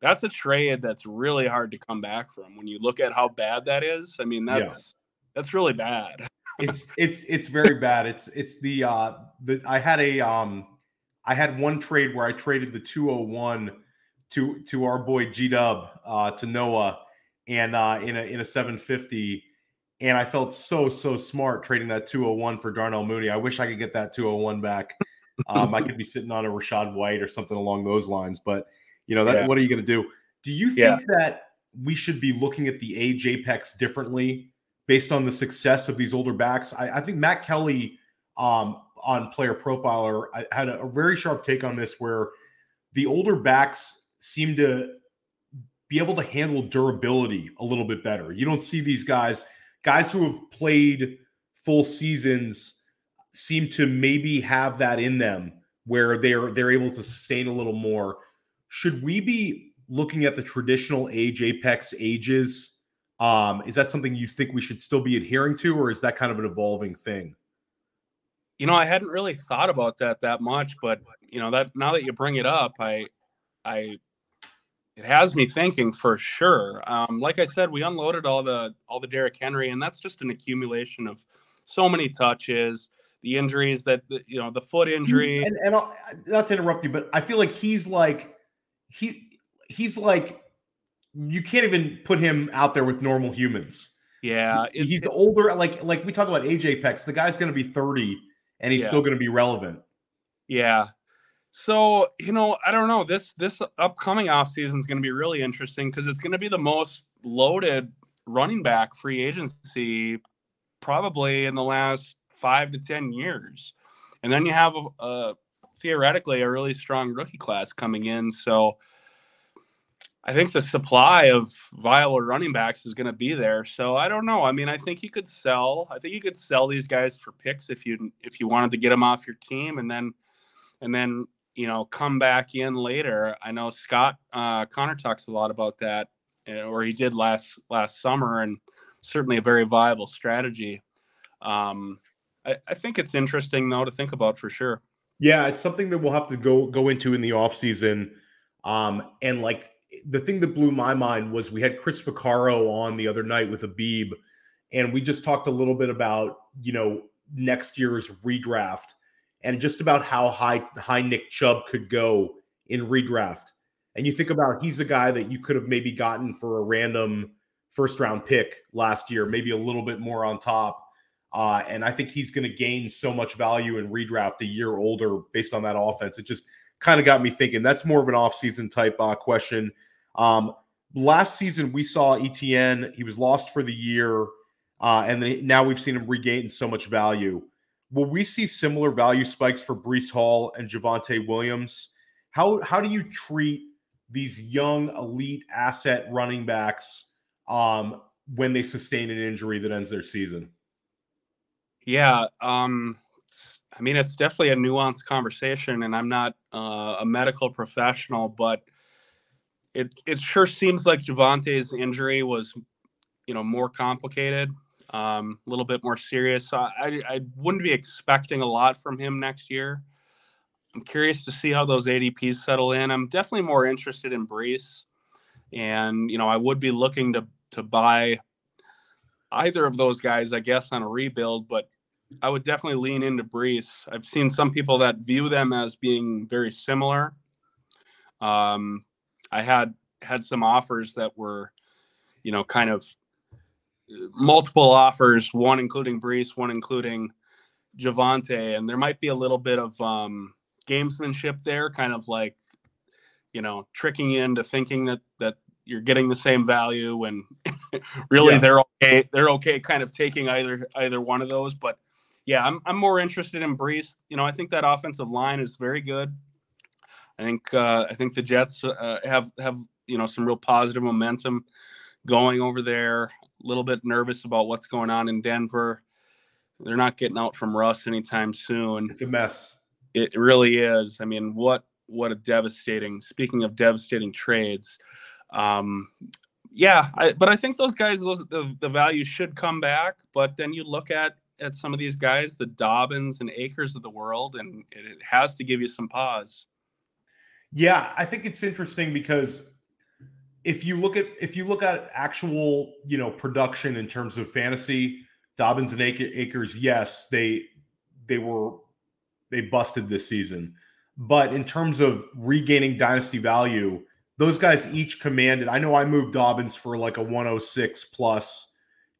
that's a trade that's really hard to come back from when you look at how bad that is. I mean that's yeah. that's really bad. it's it's it's very bad. It's it's the uh the I had a um I had one trade where I traded the two oh one to to our boy G Dub uh to Noah and uh in a in a seven fifty. And I felt so, so smart trading that two oh one for Darnell Mooney. I wish I could get that two oh one back. Um, I could be sitting on a Rashad White or something along those lines. But, you know, that, yeah. what are you going to do? Do you think yeah. that we should be looking at the age apex differently based on the success of these older backs? I, I think Matt Kelly um, on Player Profiler I had a, a very sharp take on this where the older backs seem to be able to handle durability a little bit better. You don't see these guys – guys who have played full seasons seem to maybe have that in them where they're they're able to sustain a little more. Should we be looking at the traditional age apex ages? Um, is that something you think we should still be adhering to, or is that kind of an evolving thing? You know, I hadn't really thought about that that much, but you know that now that you bring it up, I, I. It has me thinking for sure. Um, like I said, we unloaded all the all the Derrick Henry, and that's just an accumulation of so many touches, the injuries that you know, the foot injury. And, and I'll, not to interrupt you, but I feel like he's like he he's like you can't even put him out there with normal humans. Yeah, it, he's it, older. Like like we talk about age apex, the guy's going to be thirty, and he's yeah. still going to be relevant. Yeah. So, you know, I don't know. This this upcoming offseason is going to be really interesting because it's going to be the most loaded running back free agency probably in the last five to ten years. And then you have, a, a, theoretically, a really strong rookie class coming in. So I think the supply of viable running backs is going to be there. So I don't know. I mean, I think you could sell. I think you could sell these guys for picks if you if you wanted to get them off your team and then and then – you know, come back in later. I know Scott uh, Connor talks a lot about that, or he did last last summer, and certainly a very viable strategy. Um, I, I think it's interesting, though, to think about for sure. Yeah, it's something that we'll have to go go into in the offseason. Um, and, like, the thing that blew my mind was we had Chris Vaccaro on the other night with Abib, and we just talked a little bit about, you know, next year's redraft. And just about how high high Nick Chubb could go in redraft. And you think about he's a guy that you could have maybe gotten for a random first-round pick last year, maybe a little bit more on top. Uh, and I think he's going to gain so much value in redraft a year older based on that offense. It just kind of got me thinking. That's more of an offseason type uh, question. Um, last season, we saw E T N. He was lost for the year. Uh, and then now we've seen him regain so much value. Will we see similar value spikes for Breece Hall and Javonte Williams? How how do you treat these young elite asset running backs um, when they sustain an injury that ends their season? Yeah, um, I mean, it's definitely a nuanced conversation, and I'm not uh, a medical professional, but it it sure seems like Javonte's injury was, you know, more complicated. Um, a little bit more serious. So I, I wouldn't be expecting a lot from him next year. I'm curious to see how those A D Ps settle in. I'm definitely more interested in Breece. And, you know, I would be looking to, to buy either of those guys, I guess, on a rebuild, but I would definitely lean into Breece. I've seen some people that view them as being very similar. Um, I had, had some offers that were, you know, kind of multiple offers, one including Breece, one including Javonte, and there might be a little bit of um, gamesmanship there, kind of like, you know, tricking you into thinking that that you're getting the same value when really yeah. they're okay. They're okay, kind of taking either either one of those. But yeah, I'm I'm more interested in Breece. You know, I think that offensive line is very good. I think uh, I think the Jets uh, have have you know some real positive momentum going over there. A little bit nervous about what's going on in Denver. They're not getting out from Russ anytime soon. It's a mess. It really is. I mean, what what a devastating, speaking of devastating trades, um, yeah, I, but I think those guys, those the, the value should come back. But then you look at at some of these guys, the Dobbins and Akers of the world, and it, it has to give you some pause. Yeah, I think it's interesting because if you look at if you look at actual, you know, production in terms of fantasy, Dobbins and Akers, yes, they they were they busted this season. But in terms of regaining dynasty value, those guys each commanded. I know I moved Dobbins for like a one oh six plus.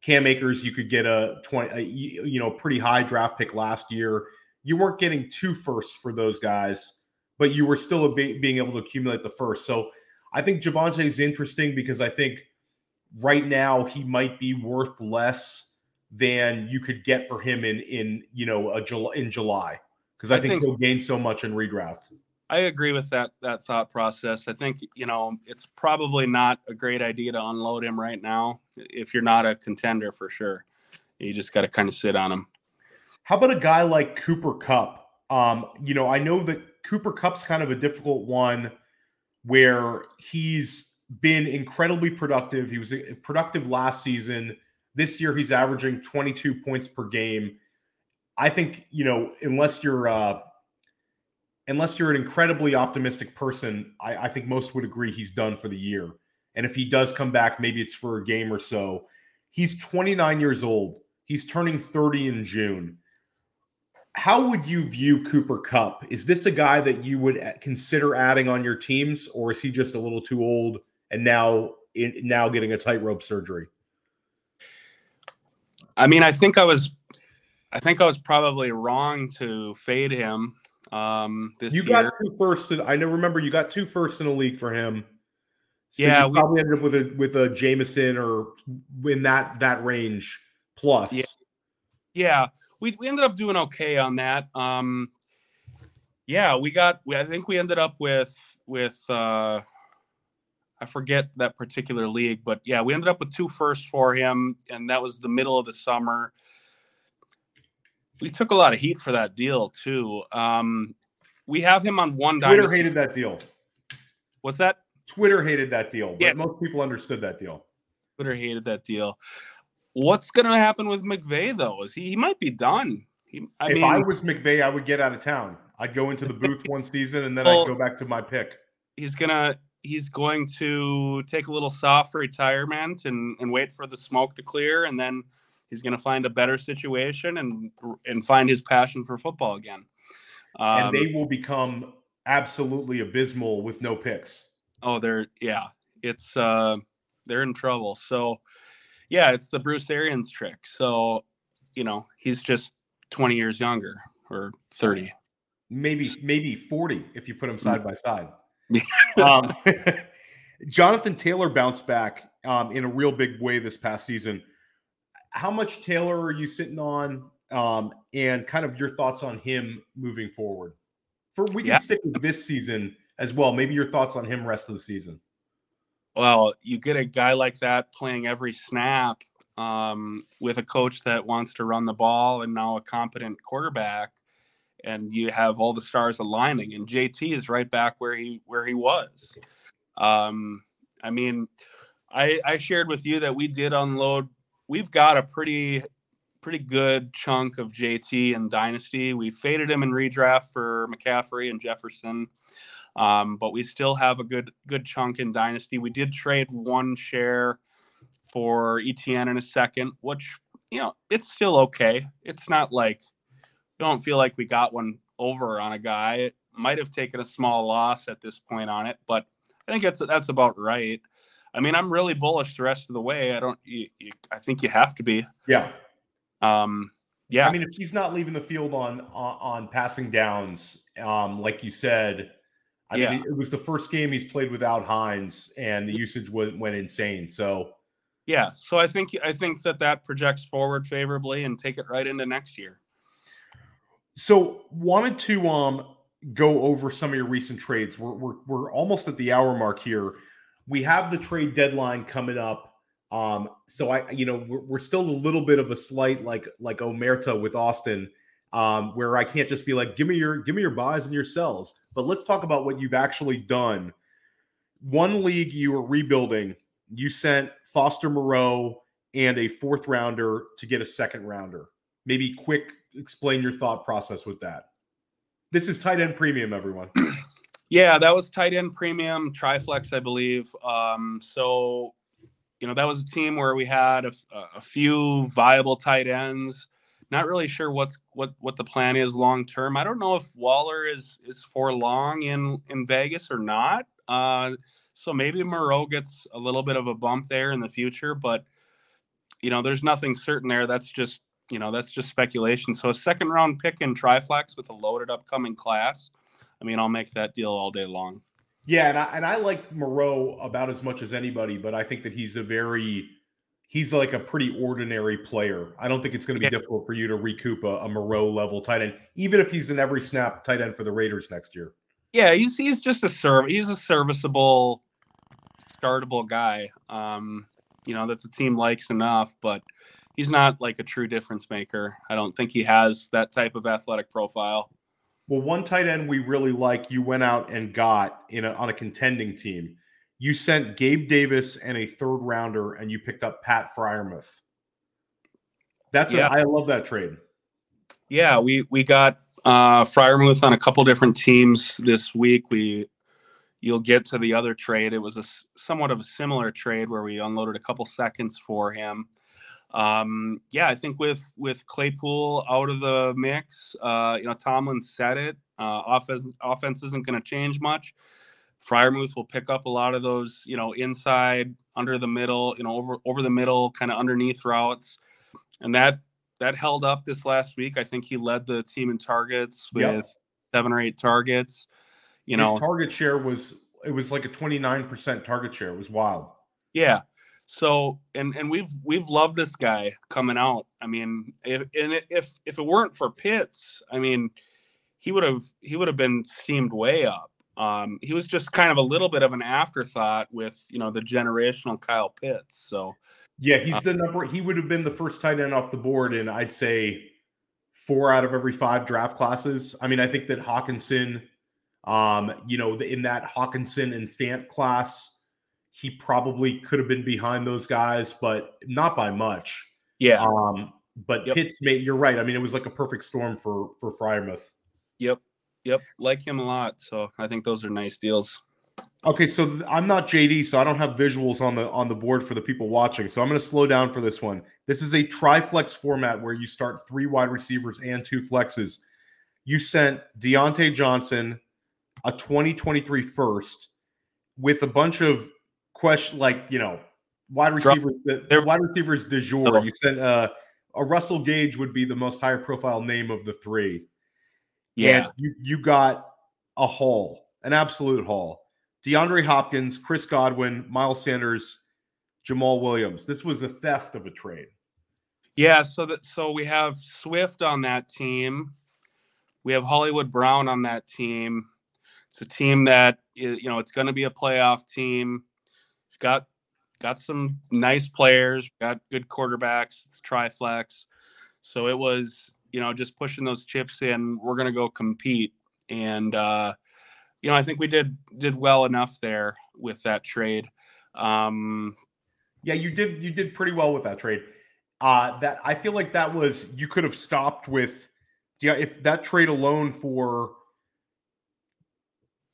Cam Akers, you could get a twenty, a, you know, pretty high draft pick last year. You weren't getting two firsts for those guys, but you were still a be- being able to accumulate the first. So I think Javonte is interesting because I think right now he might be worth less than you could get for him in in you know a July in July. Because I, I think, think he'll gain so much in redraft. I agree with that that thought process. I think, you know, it's probably not a great idea to unload him right now if you're not a contender for sure. You just got to kind of sit on him. How about a guy like Cooper Kupp? Um, you know, I know that Cooper Kupp's kind of a difficult one where he's been incredibly productive. He was productive last season. This year he's averaging twenty-two points per game. I think, you know, unless you're uh, unless you're an incredibly optimistic person, I, I think most would agree he's done for the year. And if he does come back, maybe it's for a game or so. He's twenty-nine years old. He's turning thirty in June. How would you view Cooper Kupp? Is this a guy that you would consider adding on your teams, or is he just a little too old and now it, now getting a tightrope surgery? I mean, I think I was. I think I was probably wrong to fade him um, this year. You got year. two firsts. In, I know, remember, you got two firsts in a league for him. So yeah, you we, probably ended up with a with a Jameson or in that that range plus. Yeah, yeah, we we ended up doing okay on that. Um, yeah, we got. We, I think we ended up with with uh, I forget that particular league, but yeah, we ended up with two firsts for him, and that was the middle of the summer. We took a lot of heat for that deal too. Um, we have him on one. Twitter dynasty. hated that deal. What's that? Twitter hated that deal. But yeah. Most people understood that deal. Twitter hated that deal. What's going to happen with McVay though? Is he, he might be done. He, I if mean, I was McVay, I would get out of town. I'd go into the booth one season and then well, I'd go back to my pick. He's gonna. He's going to take a little soft retirement and, and wait for the smoke to clear, and then he's going to find a better situation and and find his passion for football again. Um, and they will become absolutely abysmal with no picks. Oh, they're yeah, it's uh, they're in trouble. So yeah, it's the Bruce Arians trick. So you know he's just twenty years younger or thirty, maybe maybe forty if you put them side by side. um, Jonathan Taylor bounced back um, in a real big way this past season. How much Taylor are you sitting on um, and kind of your thoughts on him moving forward? For We can yeah. stick with this season as well. Maybe your thoughts on him rest of the season. Well, you get a guy like that playing every snap um, with a coach that wants to run the ball and now a competent quarterback, and you have all the stars aligning, and J T is right back where he where he was. Um, I mean, I, I shared with you that we did unload. We've got a pretty pretty good chunk of J T and Dynasty. We faded him in redraft for McCaffrey and Jefferson, um, but we still have a good good chunk in Dynasty. We did trade one share for E T N in a second, which, you know, it's still okay. It's not like we don't feel like we got one over on a guy. It might have taken a small loss at this point on it, but I think that's that's about right. I mean, I'm really bullish the rest of the way. I don't. You, you, I think you have to be. Yeah. Um, yeah. I mean, if he's not leaving the field on on, on passing downs, um, like you said, I yeah. mean, it was the first game he's played without Hines, and the usage went went insane. So. Yeah. So I think I think that that projects forward favorably and take it right into next year. So wanted to um go over some of your recent trades. We're we're we're almost at the hour mark here. We have the trade deadline coming up. Um, so I, you know, we're, we're still a little bit of a slight, like, like omerta with Austin, um, where I can't just be like, give me your, give me your buys and your sells, but let's talk about what you've actually done. One league you were rebuilding you sent Foster Moreau and a fourth rounder to get a second rounder. Maybe quick, explain your thought process with that. This is tight end premium, everyone. Yeah, that was tight end premium, Triflex, I believe. Um, so, you know, that was a team where we had a, a few viable tight ends. Not really sure what's what what the plan is long term. I don't know if Waller is is for long in in Vegas or not. Uh, so maybe Moreau gets a little bit of a bump there in the future, but you know, there's nothing certain there. That's just you know that's just speculation. So a second round pick in Triflex with a loaded upcoming class. I mean, I'll make that deal all day long. Yeah, and I, and I like Moreau about as much as anybody, but I think that he's a very He's like a pretty ordinary player. I don't think it's going to be yeah. difficult for you to recoup a, a Moreau-level tight end, even if he's an every-snap tight end for the Raiders next year. Yeah, he's he's just a serv- he's a serviceable, startable guy, um, you know, that the team likes enough, but he's not like a true difference maker. I don't think he has that type of athletic profile. Well, one tight end we really like you went out and got in a, on a contending team. You sent Gabe Davis and a third rounder, and you picked up Pat Freiermuth. That's yeah. a, I love that trade. Yeah, we we got uh, Freiermuth on a couple different teams this week. We you'll get to the other trade. It was a somewhat of a similar trade where we unloaded a couple seconds for him. Um, yeah, I think with with Claypool out of the mix, uh, you know, Tomlin said it. Uh, offense offense isn't going to change much. Freiermuth will pick up a lot of those, you know, inside, under the middle, you know, over over the middle, kind of underneath routes. And that that held up this last week. I think he led the team in targets with yep. seven or eight targets. You His know, target share was it was like a twenty-nine percent target share. It was wild. Yeah. So and and we've we've loved this guy coming out. I mean, if and if if it weren't for Pitts, I mean, he would have he would have been steamed way up. Um, he was just kind of a little bit of an afterthought with, you know, the generational Kyle Pitts. So, yeah, he's uh, the number. He would have been the first tight end off the board in, I'd say, four out of every five draft classes. I mean, I think that Hawkinson, um, you know, in that Hawkinson and Fant class, he probably could have been behind those guys, but not by much. Yeah. Um, but yep. Pitts, made, you're right. I mean, it was like a perfect storm for for Freiermuth. Yep. Yep, like him a lot. So I think those are nice deals. Okay, so th- I'm not J D, so I don't have visuals on the on the board for the people watching. So I'm going to slow down for this one. This is a triflex format where you start three wide receivers and two flexes. You sent Deontay Johnson a twenty twenty-three first with a bunch of question, like you know, wide receivers. The wide receivers du jour. Oh. You sent uh, a Russell Gage would be the most higher profile name of the three. Yeah, and you, you got a haul, an absolute haul. DeAndre Hopkins, Chris Godwin, Miles Sanders, Jamal Williams. This was a theft of a trade. Yeah, so that so we have Swift on that team. We have Hollywood Brown on that team. It's a team that is, you know, it's going to be a playoff team. It's got got some nice players, got good quarterbacks. It's Triflex, so it was. You know, just pushing those chips in, we're going to go compete. And, uh, you know, I think we did did well enough there with that trade. Um, yeah, you did. You did pretty well with that trade. Uh, that I feel like that was you could have stopped with yeah, if that trade alone for.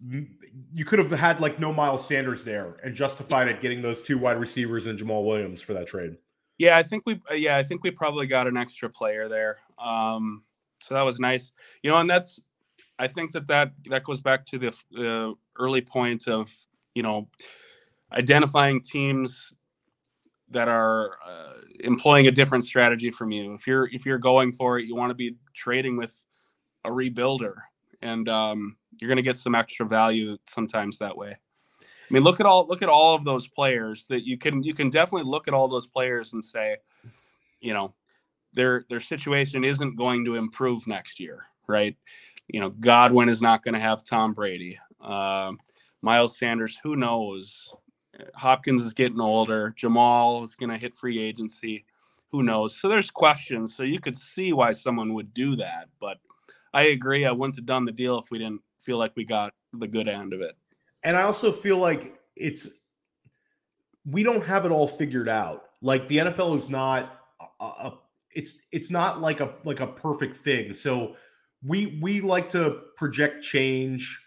You could have had like no Miles Sanders there and justified it getting those two wide receivers and Jamal Williams for that trade. Yeah, I think we yeah, I think we probably got an extra player there. Um, so that was nice. You know, and that's I think that that, that goes back to the uh, early point of, you know, identifying teams that are uh, employing a different strategy from you. If you're if you're going for it, you want to be trading with a rebuilder and um, you're going to get some extra value sometimes that way. I mean, look at all look at all of those players that you can you can definitely look at all those players and say, you know, their their situation isn't going to improve next year, right? You know, Godwin is not going to have Tom Brady, uh, Miles Sanders, who knows? Hopkins is getting older. Jamal is going to hit free agency, who knows? So there's questions. So you could see why someone would do that, but I agree. I wouldn't have done the deal if we didn't feel like we got the good end of it. And I also feel like it's we don't have it all figured out. Like the N F L is not a, a it's it's not like a like a perfect thing. So we we like to project change,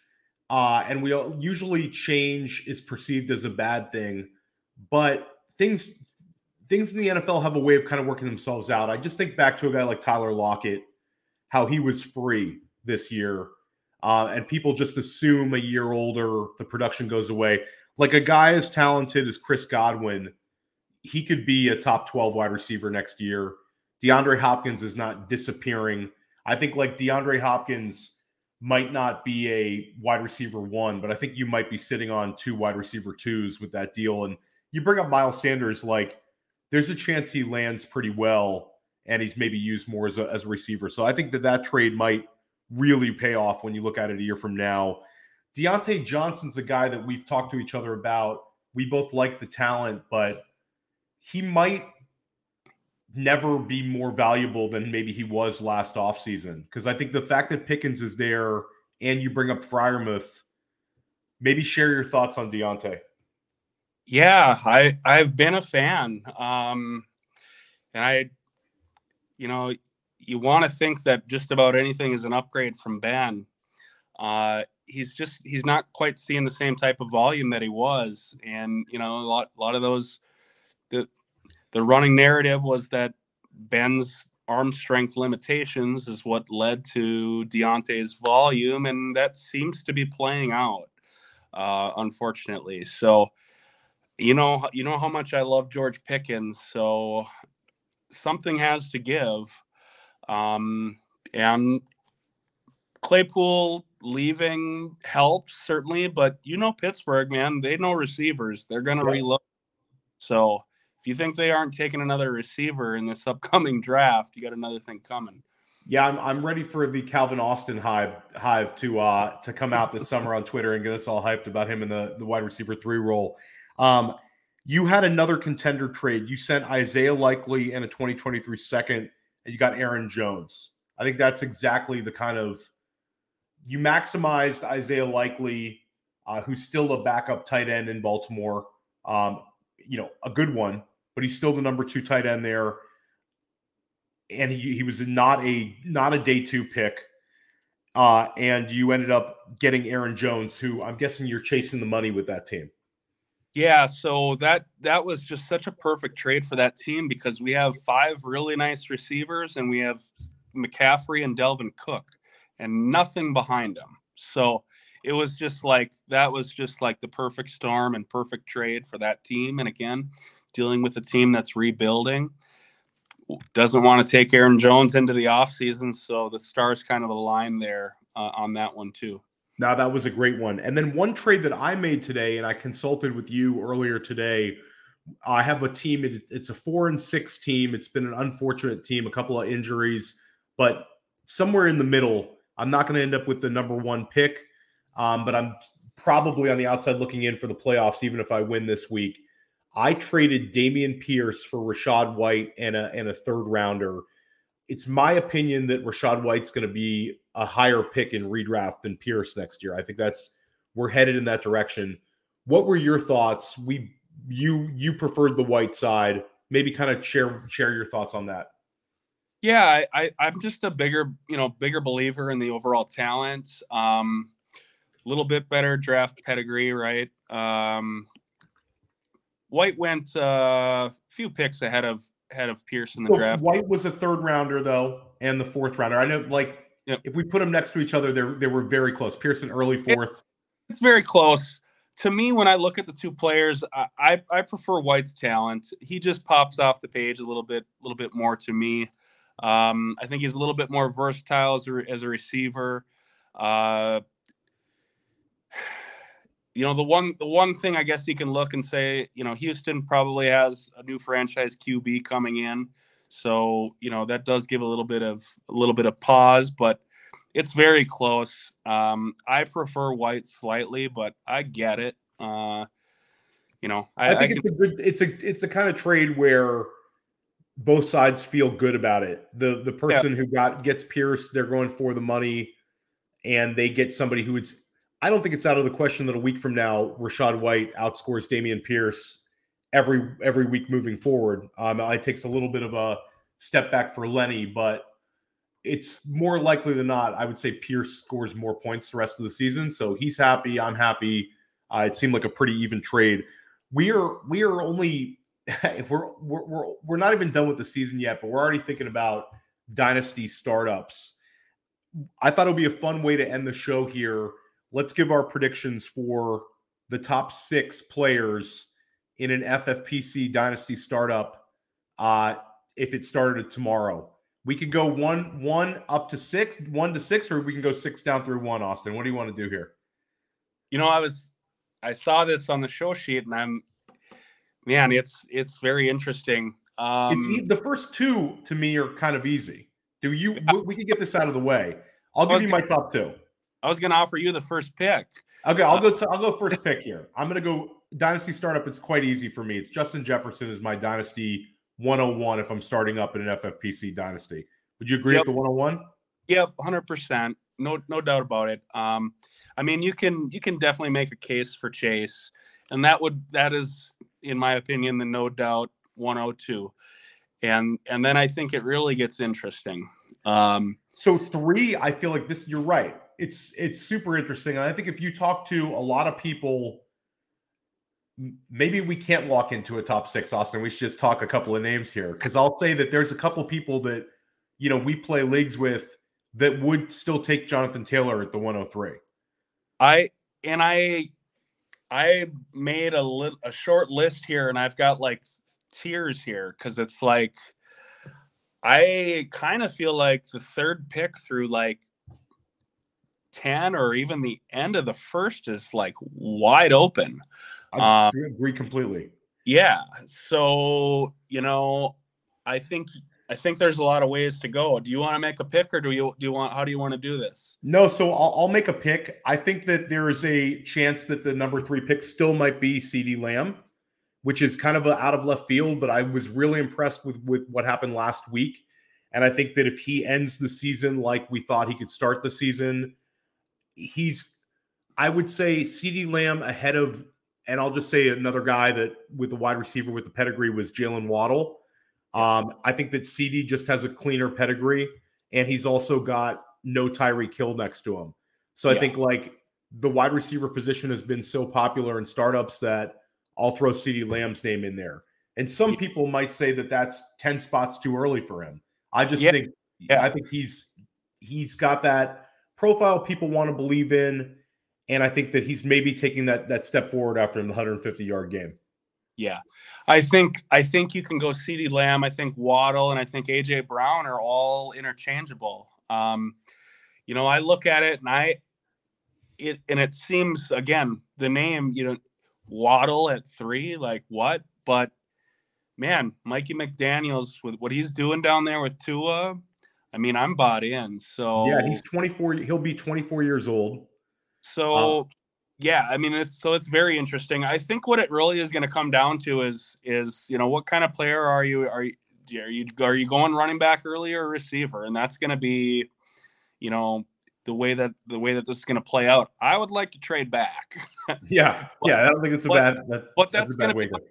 uh, and we usually change is perceived as a bad thing, but things things in the N F L have a way of kind of working themselves out. I just think back to a guy like Tyler Lockett, how he was free this year, uh, and people just assume a year older the production goes away. Like a guy as talented as Chris Godwin, he could be a top twelve wide receiver next year. DeAndre Hopkins is not disappearing. I think like DeAndre Hopkins might not be a wide receiver one, but I think you might be sitting on two wide receiver twos with that deal. And you bring up Miles Sanders, like there's a chance he lands pretty well and he's maybe used more as a, as a receiver. So I think that that trade might really pay off when you look at it a year from now. Deontay Johnson's a guy that we've talked to each other about. We both like the talent, but he might never be more valuable than maybe he was last offseason. Because I think the fact that Pickens is there and you bring up Freiermuth, maybe share your thoughts on Deontay. Yeah, I, I've been a fan. Um, and I, you know, you want to think that just about anything is an upgrade from Ben. Uh, he's just, he's not quite seeing the same type of volume that he was. And, you know, a lot, a lot of those, the, the running narrative was that Ben's arm strength limitations is what led to Deontay's volume. And that seems to be playing out, uh, unfortunately. So, you know, you know how much I love George Pickens. So something has to give. Um, and Claypool leaving helps certainly, but you know, Pittsburgh, man, they know receivers. They're going to right. reload. So if you think they aren't taking another receiver in this upcoming draft, you got another thing coming. Yeah. I'm, I'm ready for the Calvin Austin hive hive to, uh, to come out this summer on Twitter and get us all hyped about him in the, the wide receiver three role. Um, you had another contender trade. You sent Isaiah Likely and a twenty twenty-three second, and you got Aaron Jones. I think that's exactly the kind of, you maximized Isaiah Likely, uh, who's still a backup tight end in Baltimore. Um, you know, a good one, but he's still the number two tight end there. And he, he was not a, not a day two pick. Uh, and you ended up getting Aaron Jones, who I'm guessing you're chasing the money with that team. Yeah. So that, that was just such a perfect trade for that team because we have five really nice receivers and we have McCaffrey and Delvin Cook and nothing behind them. So it was just like, that was just like the perfect storm and perfect trade for that team. And again, dealing with a team that's rebuilding, doesn't want to take Aaron Jones into the offseason. So the stars kind of align there uh, on that one too. Now that was a great one. And then one trade that I made today, and I consulted with you earlier today, I have a team. It, it's a four and six team. It's been an unfortunate team, a couple of injuries, but somewhere in the middle, I'm not going to end up with the number one pick, um, but I'm probably on the outside looking in for the playoffs, even if I win this week. I traded Damian Pierce for Rashad White and a, and a third rounder. It's my opinion that Rashad White's going to be a higher pick in redraft than Pierce next year. I think that's, we're headed in that direction. What were your thoughts? We, you, you preferred the White side, maybe kind of share, share your thoughts on that. Yeah. I, I I'm just a bigger, you know, bigger believer in the overall talent. Um, a little bit better draft pedigree, right? Um, White went a uh, few picks ahead of, ahead of Pierce in the well, draft. White was a third rounder though. And the fourth rounder. I know like yep. if we put them next to each other, they they were very close. Pierce an early fourth. It's, it's very close to me. When I look at the two players, I, I, I prefer White's talent. He just pops off the page a little bit, a little bit more to me. Um, I think he's a little bit more versatile as a, as a receiver. Uh, You know, the one the one thing I guess you can look and say, you know, Houston probably has a new franchise Q B coming in. So, you know, that does give a little bit of a little bit of pause, but it's very close. Um, I prefer White slightly, but I get it. Uh, you know, I, I think I it's can... a good it's a it's the kind of trade where both sides feel good about it. The the person yeah. who got gets Pierce, they're going for the money, and they get somebody who it's I don't think it's out of the question that a week from now, Rashad White outscores Damian Pierce every every week moving forward. Um, it takes a little bit of a step back for Lenny, but it's more likely than not, I would say Pierce scores more points the rest of the season. So he's happy. I'm happy. Uh, it seemed like a pretty even trade. We are we are only if we're we're we're we're not even done with the season yet, but we're already thinking about dynasty startups. I thought it would be a fun way to end the show here. Let's give our predictions for the top six players in an F F P C dynasty startup. Uh, if it started tomorrow, we could go one, one up to six, one to six, or we can go six down through one. Austin, what do you want to do here? You know, I was, I saw this on the show sheet, and I'm, man, it's, it's very interesting. Um, it's the first two to me are kind of easy. Do you, we, we can get this out of the way. I'll give you my gonna, top two. I was going to offer you the first pick. Okay. I'll go to, I'll go first pick here. I'm going to go dynasty startup. It's quite easy for me. It's Justin Jefferson is my dynasty one oh one. If I'm starting up in an F F P C dynasty, would you agree yep. with the one oh one? Yep. one hundred percent. No, no doubt about it. Um, I mean, you can, you can definitely make a case for Chase, and that would, that is, in my opinion, the no doubt one oh two. And, and then I think it really gets interesting. Um, so three, I feel like this, you're right. It's, it's super interesting. And I think if you talk to a lot of people, maybe we can't walk into a top six, Austin. We should just talk a couple of names here. Cause I'll say that there's a couple people that, you know, we play leagues with that would still take Jonathan Taylor at the one oh three. I, and I, I made a li- a short list here, and I've got like tears here, because it's like I kind of feel like the third pick through like ten or even the end of the first is like wide open. I um, agree completely. Yeah. So, you know, I think I think there's a lot of ways to go. Do you want to make a pick, or do you do you want how do you want to do this? No, so I'll, I'll make a pick. I think that there is a chance that the number three pick still might be CeeDee Lamb, which is kind of a, out of left field, but I was really impressed with, with what happened last week. And I think that if he ends the season like we thought he could start the season, he's, I would say CeeDee Lamb ahead of, and I'll just say another guy that with the wide receiver with the pedigree was Jaylen Waddle. Um, I think that CeeDee just has a cleaner pedigree, and he's also got no Tyreek Hill next to him. So yeah. I think like the wide receiver position has been so popular in startups that I'll throw CeeDee Lamb's name in there. And some yeah. people might say that that's ten spots too early for him. I just yeah. think, yeah, I think he's, he's got that profile people want to believe in. And I think that he's maybe taking that, that step forward after the one hundred fifty yard game. Yeah, I think I think you can go CeeDee Lamb. I think Waddle and I think A J Brown are all interchangeable. Um, you know, I look at it and I, it and it seems again the name, you know, Waddle at three, like what? But man, Mikey McDaniels with what he's doing down there with Tua, I mean, I'm bought in. So yeah, he's twenty-four. He'll be twenty-four years old. So. Um, Yeah, I mean, it's so it's very interesting. I think what it really is going to come down to is is you know what kind of player are you are you are you are you going running back early or receiver, and that's going to be, you know, the way that the way that this is going to play out. I would like to trade back. yeah, but, yeah, I don't think it's a but, bad. That's, but that's, that's going to be what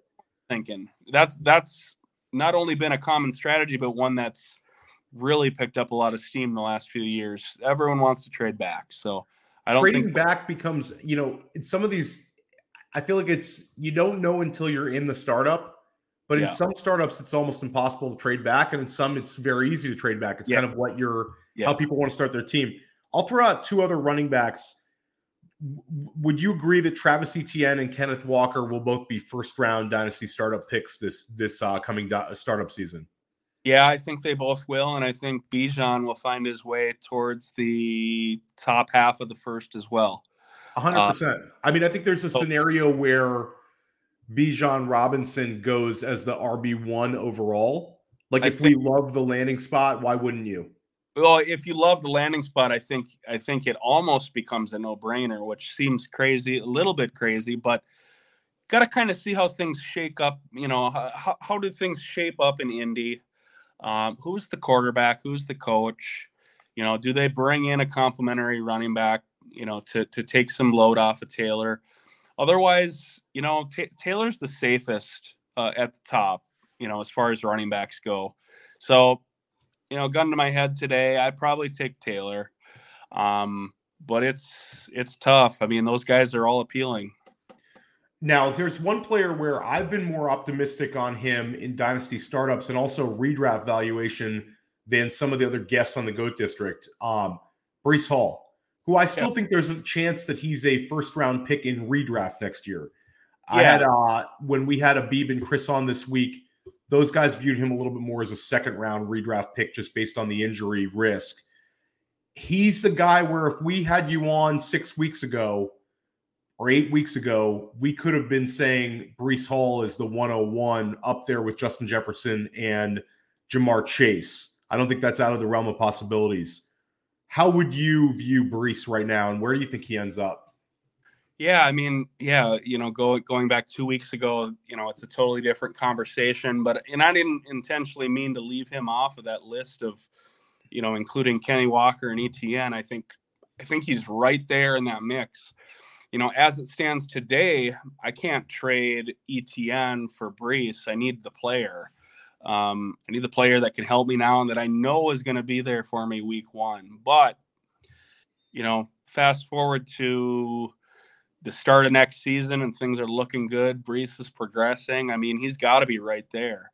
I'm thinking. That's that's not only been a common strategy, but one that's really picked up a lot of steam in the last few years. Everyone wants to trade back, so. I don't Trading think so. back becomes, you know, in some of these, I feel like it's, you don't know until you're in the startup, but yeah. in some startups, it's almost impossible to trade back. And in some, it's very easy to trade back. It's yeah. kind of what you're, yeah. how people want to start their team. I'll throw out two other running backs. Would you agree that Travis Etienne and Kenneth Walker will both be first round dynasty startup picks this, this uh, coming do- startup season? Yeah, I think they both will, and I think Bijan will find his way towards the top half of the first as well. one hundred percent. Uh, I mean, I think there's a so- scenario where Bijan Robinson goes as the R B one overall. Like, if think, we love the landing spot, why wouldn't you? Well, if you love the landing spot, I think I think it almost becomes a no-brainer, which seems crazy, a little bit crazy, but got to kind of see how things shake up. You know, how, how do things shape up in Indy? Um, who's the quarterback? Who's the coach? You know, do they bring in a complimentary running back, you know, to, to take some load off of Taylor? Otherwise, you know, t- Taylor's the safest uh, at the top, you know, as far as running backs go. So, you know, gun to my head today, I'd probably take Taylor. Um, but it's it's tough. I mean, those guys are all appealing. Now, there's one player where I've been more optimistic on him in dynasty startups and also redraft valuation than some of the other guests on the GOAT District. Um, Breece Hall, who I still yeah. think there's a chance that he's a first-round pick in redraft next year. Yeah. I had uh, when we had Abib and Chris on this week, those guys viewed him a little bit more as a second-round redraft pick just based on the injury risk. He's the guy where if we had you on six weeks ago, or eight weeks ago, we could have been saying Breece Hall is the one oh one up there with Justin Jefferson and Jamar Chase. I don't think that's out of the realm of possibilities. How would you view Breece right now, and where do you think he ends up? Yeah, I mean, yeah, you know, go, going back two weeks ago, you know, it's a totally different conversation. But and I didn't intentionally mean to leave him off of that list of, you know, including Kenny Walker and E T N. I think I think he's right there in that mix. You know, as it stands today, I can't trade E T N for Breece. I need the player. Um, I need the player that can help me now and that I know is going to be there for me week one. But, you know, fast forward to the start of next season and things are looking good. Breece is progressing. I mean, he's got to be right there.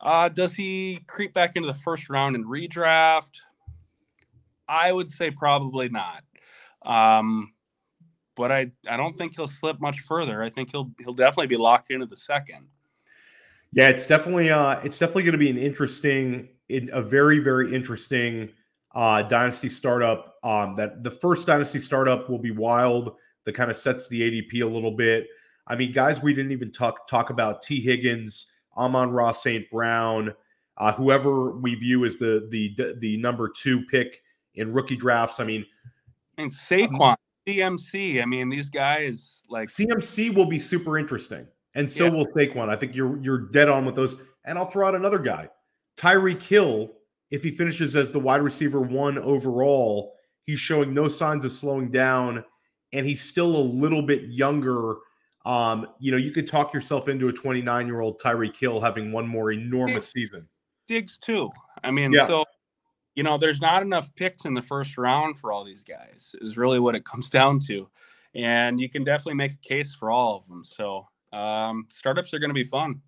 Uh, does he creep back into the first round and redraft? I would say probably not. Um But I, I don't think he'll slip much further. I think he'll he'll definitely be locked into the second. Yeah, it's definitely uh it's definitely going to be an interesting, a very very interesting uh, dynasty startup. Um, that the first dynasty startup will be wild. That kind of sets the A D P a little bit. I mean, guys, we didn't even talk talk about T. Higgins, Amon-Ra Saint Brown, uh, whoever we view as the the the number two pick in rookie drafts. I mean, and Saquon. C M C. I mean, these guys like C M C will be super interesting, and so yeah. will Saquon. I think you're you're dead on with those. And I'll throw out another guy, Tyreek Hill. If he finishes as the wide receiver one overall, he's showing no signs of slowing down, and he's still a little bit younger. Um, you know, you could talk yourself into a twenty-nine-year-old Tyreek Hill having one more enormous Diggs, season. Diggs too. I mean, yeah. so. You know, there's not enough picks in the first round for all these guys is really what it comes down to. And you can definitely make a case for all of them. So um, startups are going to be fun.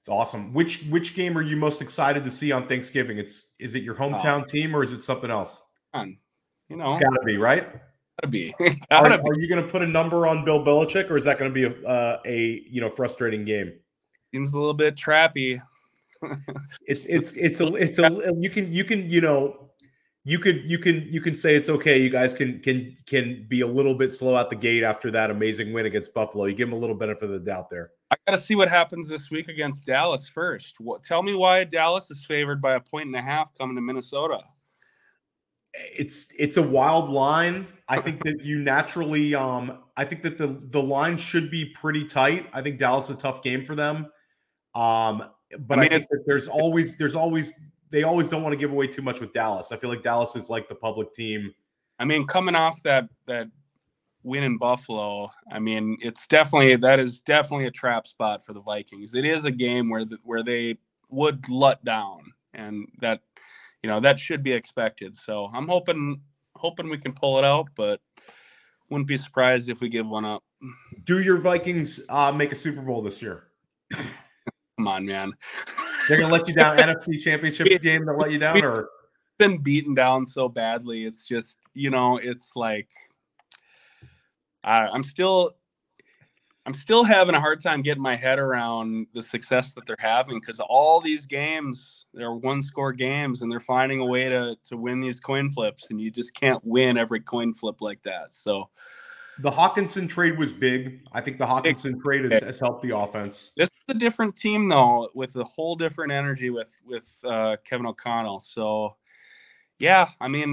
It's awesome. Which which game are you most excited to see on Thanksgiving? It's Is it your hometown uh, team or is it something else? You know, it's got to be, right? Got to be. are, are you going to put a number on Bill Belichick or is that going to be a, uh, a, you know, frustrating game? Seems a little bit trappy. it's it's it's a it's a you can you can you know you could you can you can say it's okay, you guys can can can be a little bit slow out the gate after that amazing win against Buffalo. You give them a little benefit of the doubt there. I gotta see what happens this week against Dallas first. What, tell me why Dallas is favored by a point and a half coming to Minnesota. It's it's a wild line. I think that you naturally um I think that the the line should be pretty tight. I think Dallas is a tough game for them. Um But I, mean, I think that there's always, there's always, they always don't want to give away too much with Dallas. I feel like Dallas is like the public team. I mean, coming off that, that win in Buffalo, I mean, it's definitely, that is definitely a trap spot for the Vikings. It is a game where, the, where they would let down and that, you know, that should be expected. So I'm hoping, hoping we can pull it out, but wouldn't be surprised if we give one up. Do your Vikings uh, make a Super Bowl this year? Come on, man. They're going to let you down. N F C championship game, they'll let you down? Or been beaten down so badly. It's just, you know, it's like, I, I'm still, I'm still having a hard time getting my head around the success that they're having. Cause all these games, they're one score games and they're finding a way to, to win these coin flips. And you just can't win every coin flip like that. So the Hawkinson trade was big. I think the Hawkinson trade has, has helped the offense. This is a different team, though, with a whole different energy with with uh, Kevin O'Connell. So, yeah, I mean,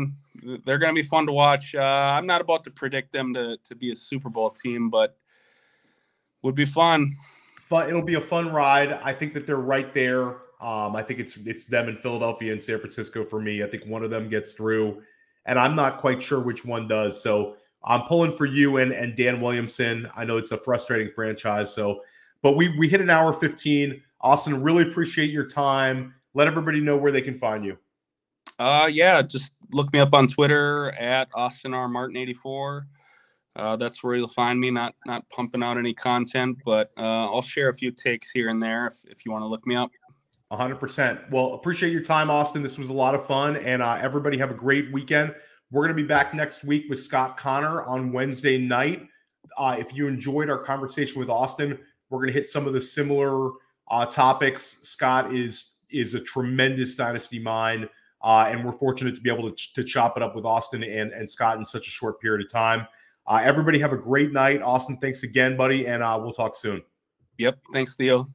they're going to be fun to watch. Uh, I'm not about to predict them to, to be a Super Bowl team, but would be fun. fun. It'll be a fun ride. I think that they're right there. Um, I think it's it's them in Philadelphia and San Francisco for me. I think one of them gets through, and I'm not quite sure which one does. So, I'm pulling for you and, and Dan Williamson. I know it's a frustrating franchise, so But we we hit an hour fifteen. Austin, really appreciate your time. Let everybody know where they can find you. Uh, yeah, just look me up on Twitter at Austin R. Martin eighty-four. Uh, that's where you'll find me. Not not pumping out any content, but uh, I'll share a few takes here and there if, if you want to look me up. one hundred percent. Well, appreciate your time, Austin. This was a lot of fun, and uh, everybody have a great weekend. We're going to be back next week with Scott Connor on Wednesday night. Uh, if you enjoyed our conversation with Austin, we're going to hit some of the similar uh, topics. Scott is is a tremendous dynasty mind, uh, and we're fortunate to be able to, ch- to chop it up with Austin and, and Scott in such a short period of time. Uh, everybody have a great night. Austin, thanks again, buddy, and uh, we'll talk soon. Yep. Thanks, Theo.